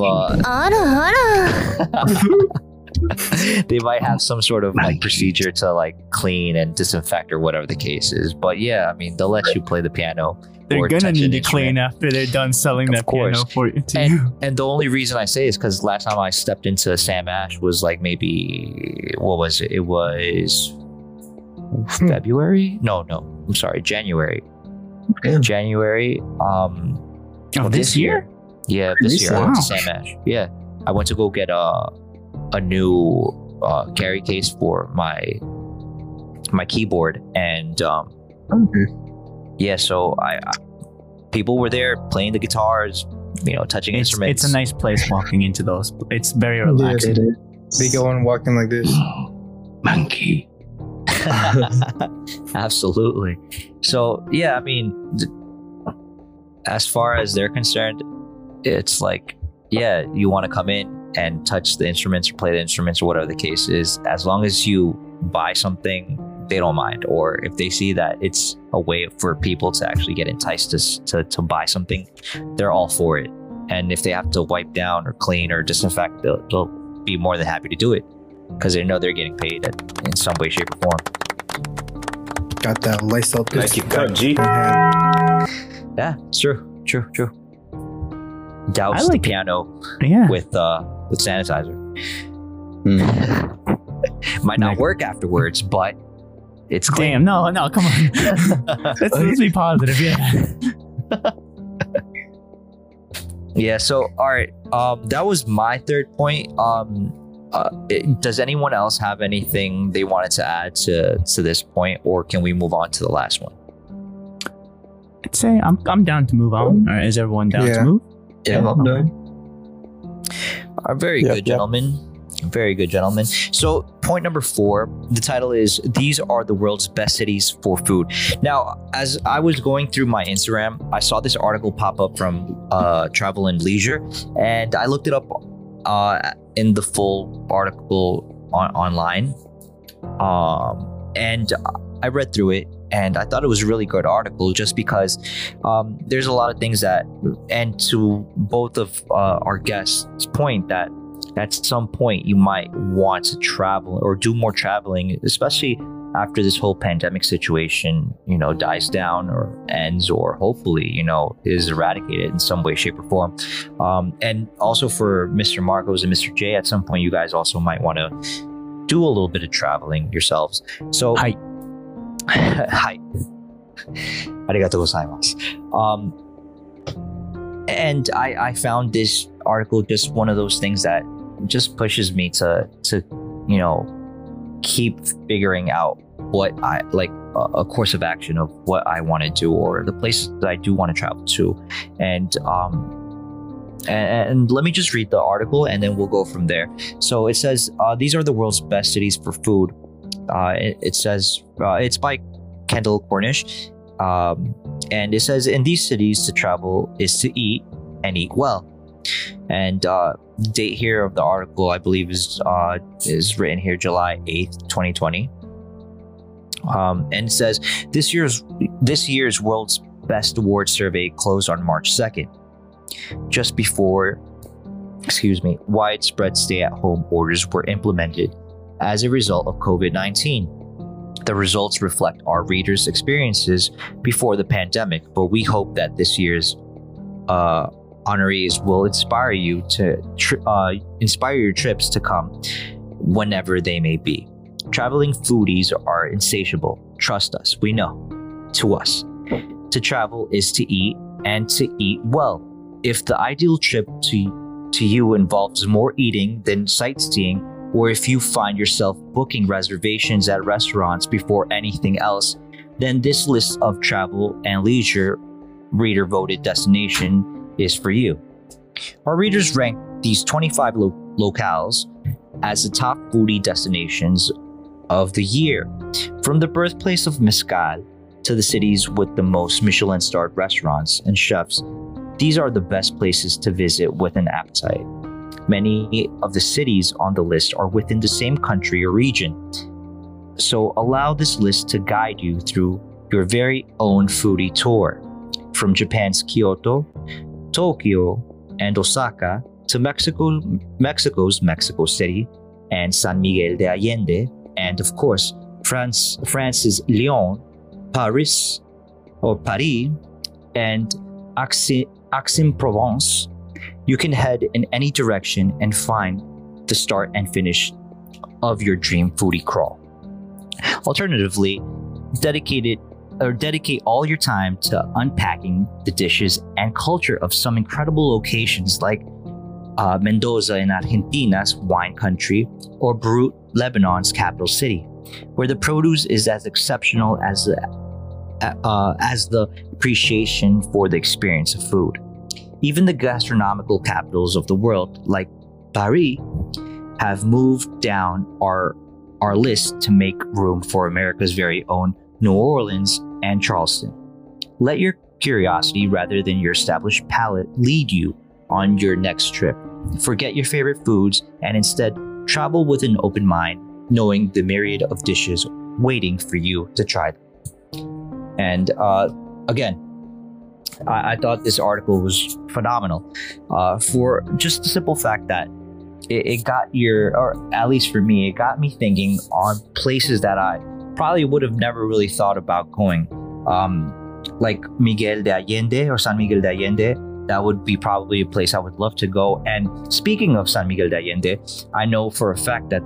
they might have some sort of like procedure to like clean and disinfect or whatever the case is. But yeah, I mean, they'll let you play the piano. They're gonna need to clean after they're done selling that piano for you. And the only reason I say is because last time I stepped into Sam Ash was like maybe what was it? It was February? No, I'm sorry, January. Yeah. January. This year? Yeah, this year. I went to Sam Ash. Yeah, I went to go get a new carry case for my keyboard, and yeah, so I people were there playing the guitars, you know, touching instruments. It's a nice place walking into those. It's very relaxing. They go on walking like this, monkey. Absolutely. So yeah, I mean, as far as they're concerned, it's like, yeah, you want to come in and touch the instruments or play the instruments or whatever the case is. As long as you buy something, they don't mind. Or if they see that it's a way for people to actually get enticed to buy something, they're all for it. And if they have to wipe down or clean or disinfect, they'll be more than happy to do it because they know they're getting paid in some way, shape, or form. Got that Lysol pistol. Yeah, it's true. Douse the piano with sanitizer. Might not work afterwards, but it's clean. Damn, no, come on. Let's be positive, yeah. Yeah, so, all right. That was my third point. Does anyone else have anything they wanted to add to this point, or can we move on to the last one? I'd say I'm down to move on. All right, is everyone down to move? Yeah, I'm done. Very good, gentlemen. Very good, gentlemen. So point number 4, the title is, these are the world's best cities for food. Now, as I was going through my Instagram, I saw this article pop up from Travel and Leisure, and I looked it up in the full article online. And I read through it, and I thought it was a really good article just because there's a lot of things that, and to both of our guests' point, that at some point you might want to travel or do more traveling, especially after this whole pandemic situation, you know, dies down or ends, or hopefully, you know, is eradicated in some way, shape, or form. And also for Mr. Marcos and Mr. J, at some point you guys also might want to do a little bit of traveling yourselves. So Hi. Arigatou gozaimasu. And I found this article just one of those things that just pushes me to you know, keep figuring out what I like, a course of action of what I want to do or the places that I do want to travel to. And let me just read the article and then we'll go from there. So it says, these are the world's best cities for food. It says, it's by Kendall Cornish. And it says, in these cities to travel is to eat and eat well. And the date here of the article, I believe, is written here July 8th, 2020. And it says, this year's World's Best Awards survey closed on March 2nd, just before, widespread stay-at-home orders were implemented as a result of COVID-19. The results reflect our readers' experiences before the pandemic, but we hope that this year's honorees will inspire you to inspire your trips to come, whenever they may be. Traveling foodies are insatiable. Trust us, we know. To us, to travel is to eat and to eat well. If the ideal trip to you involves more eating than sightseeing, or if you find yourself booking reservations at restaurants before anything else, then this list of Travel and Leisure reader voted destination is for you. Our readers ranked these 25 locales as the top foodie destinations of the year, from the birthplace of mezcal to the cities with the most Michelin-starred restaurants and chefs. These are the best places to visit with an appetite. Many of the cities on the list are within the same country or region, so allow this list to guide you through your very own foodie tour. From Japan's Kyoto, Tokyo, and Osaka, to Mexico's Mexico City and San Miguel de Allende, and of course, France's Lyon, Paris, and Aix-en-Provence. You can head in any direction and find the start and finish of your dream foodie crawl. Alternatively, dedicate all your time to unpacking the dishes and culture of some incredible locations like Mendoza in Argentina's wine country or Beirut, Lebanon's capital city, where the produce is as exceptional as the appreciation for the experience of food. Even the gastronomical capitals of the world, like Paris, have moved down our list to make room for America's very own New Orleans and Charleston. Let your curiosity rather than your established palate lead you on your next trip. Forget your favorite foods and instead travel with an open mind, knowing the myriad of dishes waiting for you to try them. And again, I thought this article was phenomenal for just the simple fact that it got or at least for me, it got me thinking on places that I probably would have never really thought about going, like Miguel de Allende or San Miguel de Allende. That would be probably a place I would love to go. And speaking of San Miguel de Allende, I know for a fact that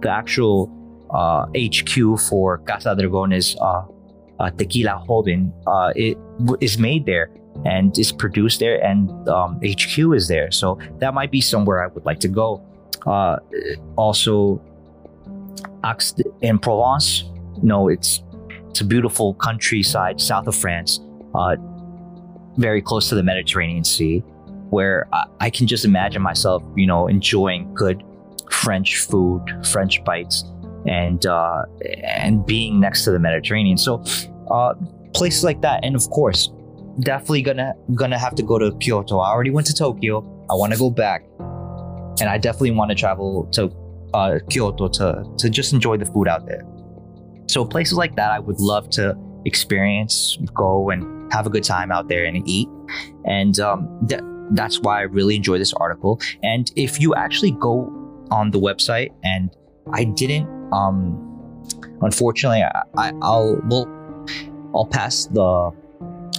the actual HQ for Casa Dragones Tequila Holding, it is made there and is produced there, and HQ is there. So that might be somewhere I would like to go. Also, Aix-en-Provence. No, it's a beautiful countryside south of France, very close to the Mediterranean Sea, where I can just imagine myself, you know, enjoying good French food, French bites, and being next to the Mediterranean. So places like that. And of course, definitely gonna have to go to Kyoto. I already went to Tokyo. I want to go back, and I definitely want to travel to Kyoto to just enjoy the food out there. So places like that I would love to experience, go and have a good time out there and eat. And that's why I really enjoy this article. And if you actually go on the website, and I didn't, unfortunately, I'll pass the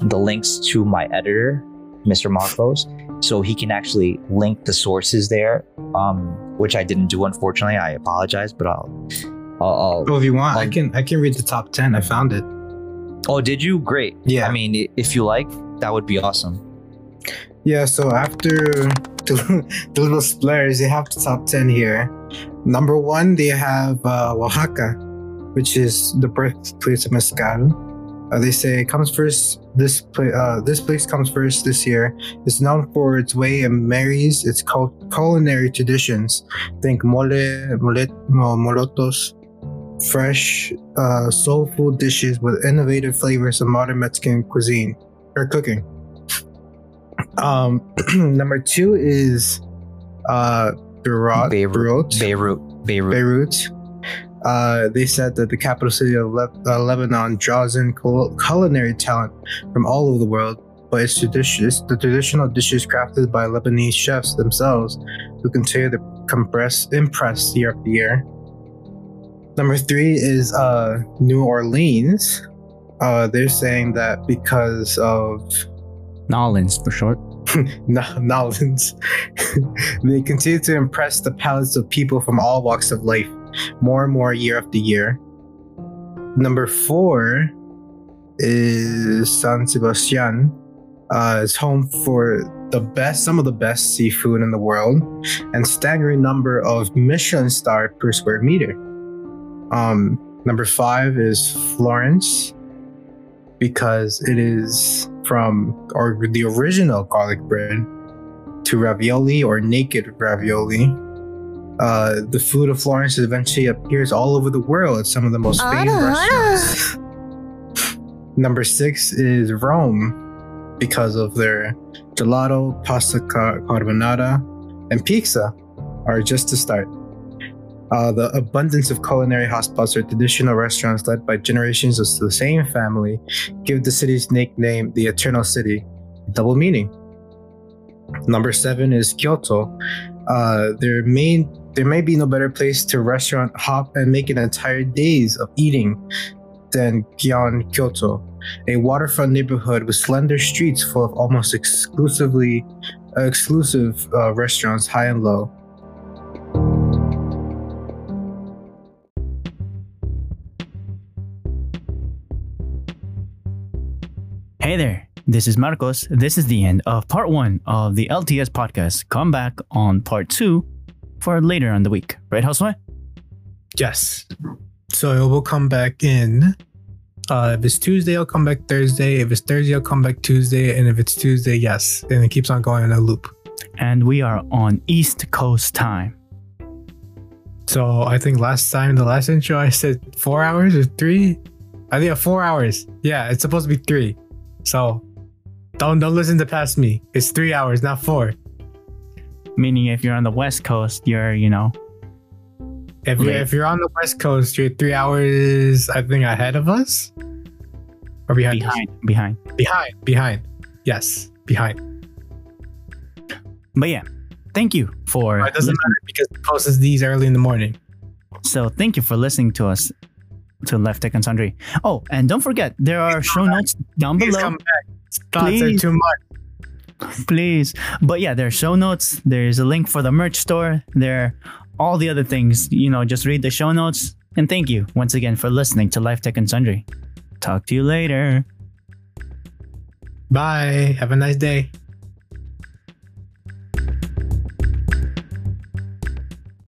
links to my editor, Mr. Marcos, so he can actually link the sources there, which I didn't do, unfortunately. I apologize, but I'll oh, if you want, I can read the top 10. I found it. Oh, did you? Great. Yeah. I mean, if you like, that would be awesome. Yeah, so after the little splurge, they have the top 10 here. Number one, they have Oaxaca, which is the birthplace of mezcal. They say it comes first. This place comes first this year. It's known for its way and marries its culinary traditions. Think molotos, fresh soul food dishes with innovative flavors of modern Mexican cuisine or cooking. Number two is Beirut. They said that the capital city of Lebanon draws in culinary talent from all over the world, but it's the traditional dishes crafted by Lebanese chefs themselves who continue to impress year after year. Number three is New Orleans. They're saying that because of Nolans for short. Nolans. They continue to impress the palates of people from all walks of life, more and more year after year. Number four is San Sebastian. It's home for some of the best seafood in the world, and staggering number of Michelin star per square meter. Number five is Florence, because it is from the original garlic bread to ravioli or naked ravioli. The food of Florence eventually appears all over the world at some of the most famous restaurants. Number six is Rome, because of their gelato, pasta carbonara, and pizza are just to start. The abundance of culinary hotspots or traditional restaurants led by generations of the same family give the city's nickname the Eternal City, double meaning. Number seven is Kyoto. There may be no better place to restaurant hop and make an entire days of eating than Gion Kyoto, a waterfront neighborhood with slender streets full of almost exclusive restaurants high and low. Hey there, this is Marcos. This is the end of part one of the LTS podcast. Come back on part two for later on the week. Right, Josue? Yes. So I will come back in. If it's Tuesday, I'll come back Thursday. If it's Thursday, I'll come back Tuesday. And if it's Tuesday, yes. And it keeps on going in a loop. And we are on East Coast time. So I think last time, the last intro, I said 4 hours or three. I think 4 hours. Yeah, it's supposed to be three. So don't listen to past me. It's 3 hours, not four. Meaning if you're on the West Coast, you're, If you're on the West Coast, you're 3 hours, I think, ahead of us? Or behind? Behind. Yes, behind. But yeah, thank you for... It doesn't matter because the post is these early in the morning. So thank you for listening to us. To Life Tech and Sundry. Oh, and don't forget, there are show notes down below. Please come back. Thoughts are too much. Please. But yeah, there are show notes. There's a link for the merch store. There are all the other things. Just read the show notes. And thank you once again for listening to Life Tech and Sundry. Talk to you later. Bye. Have a nice day.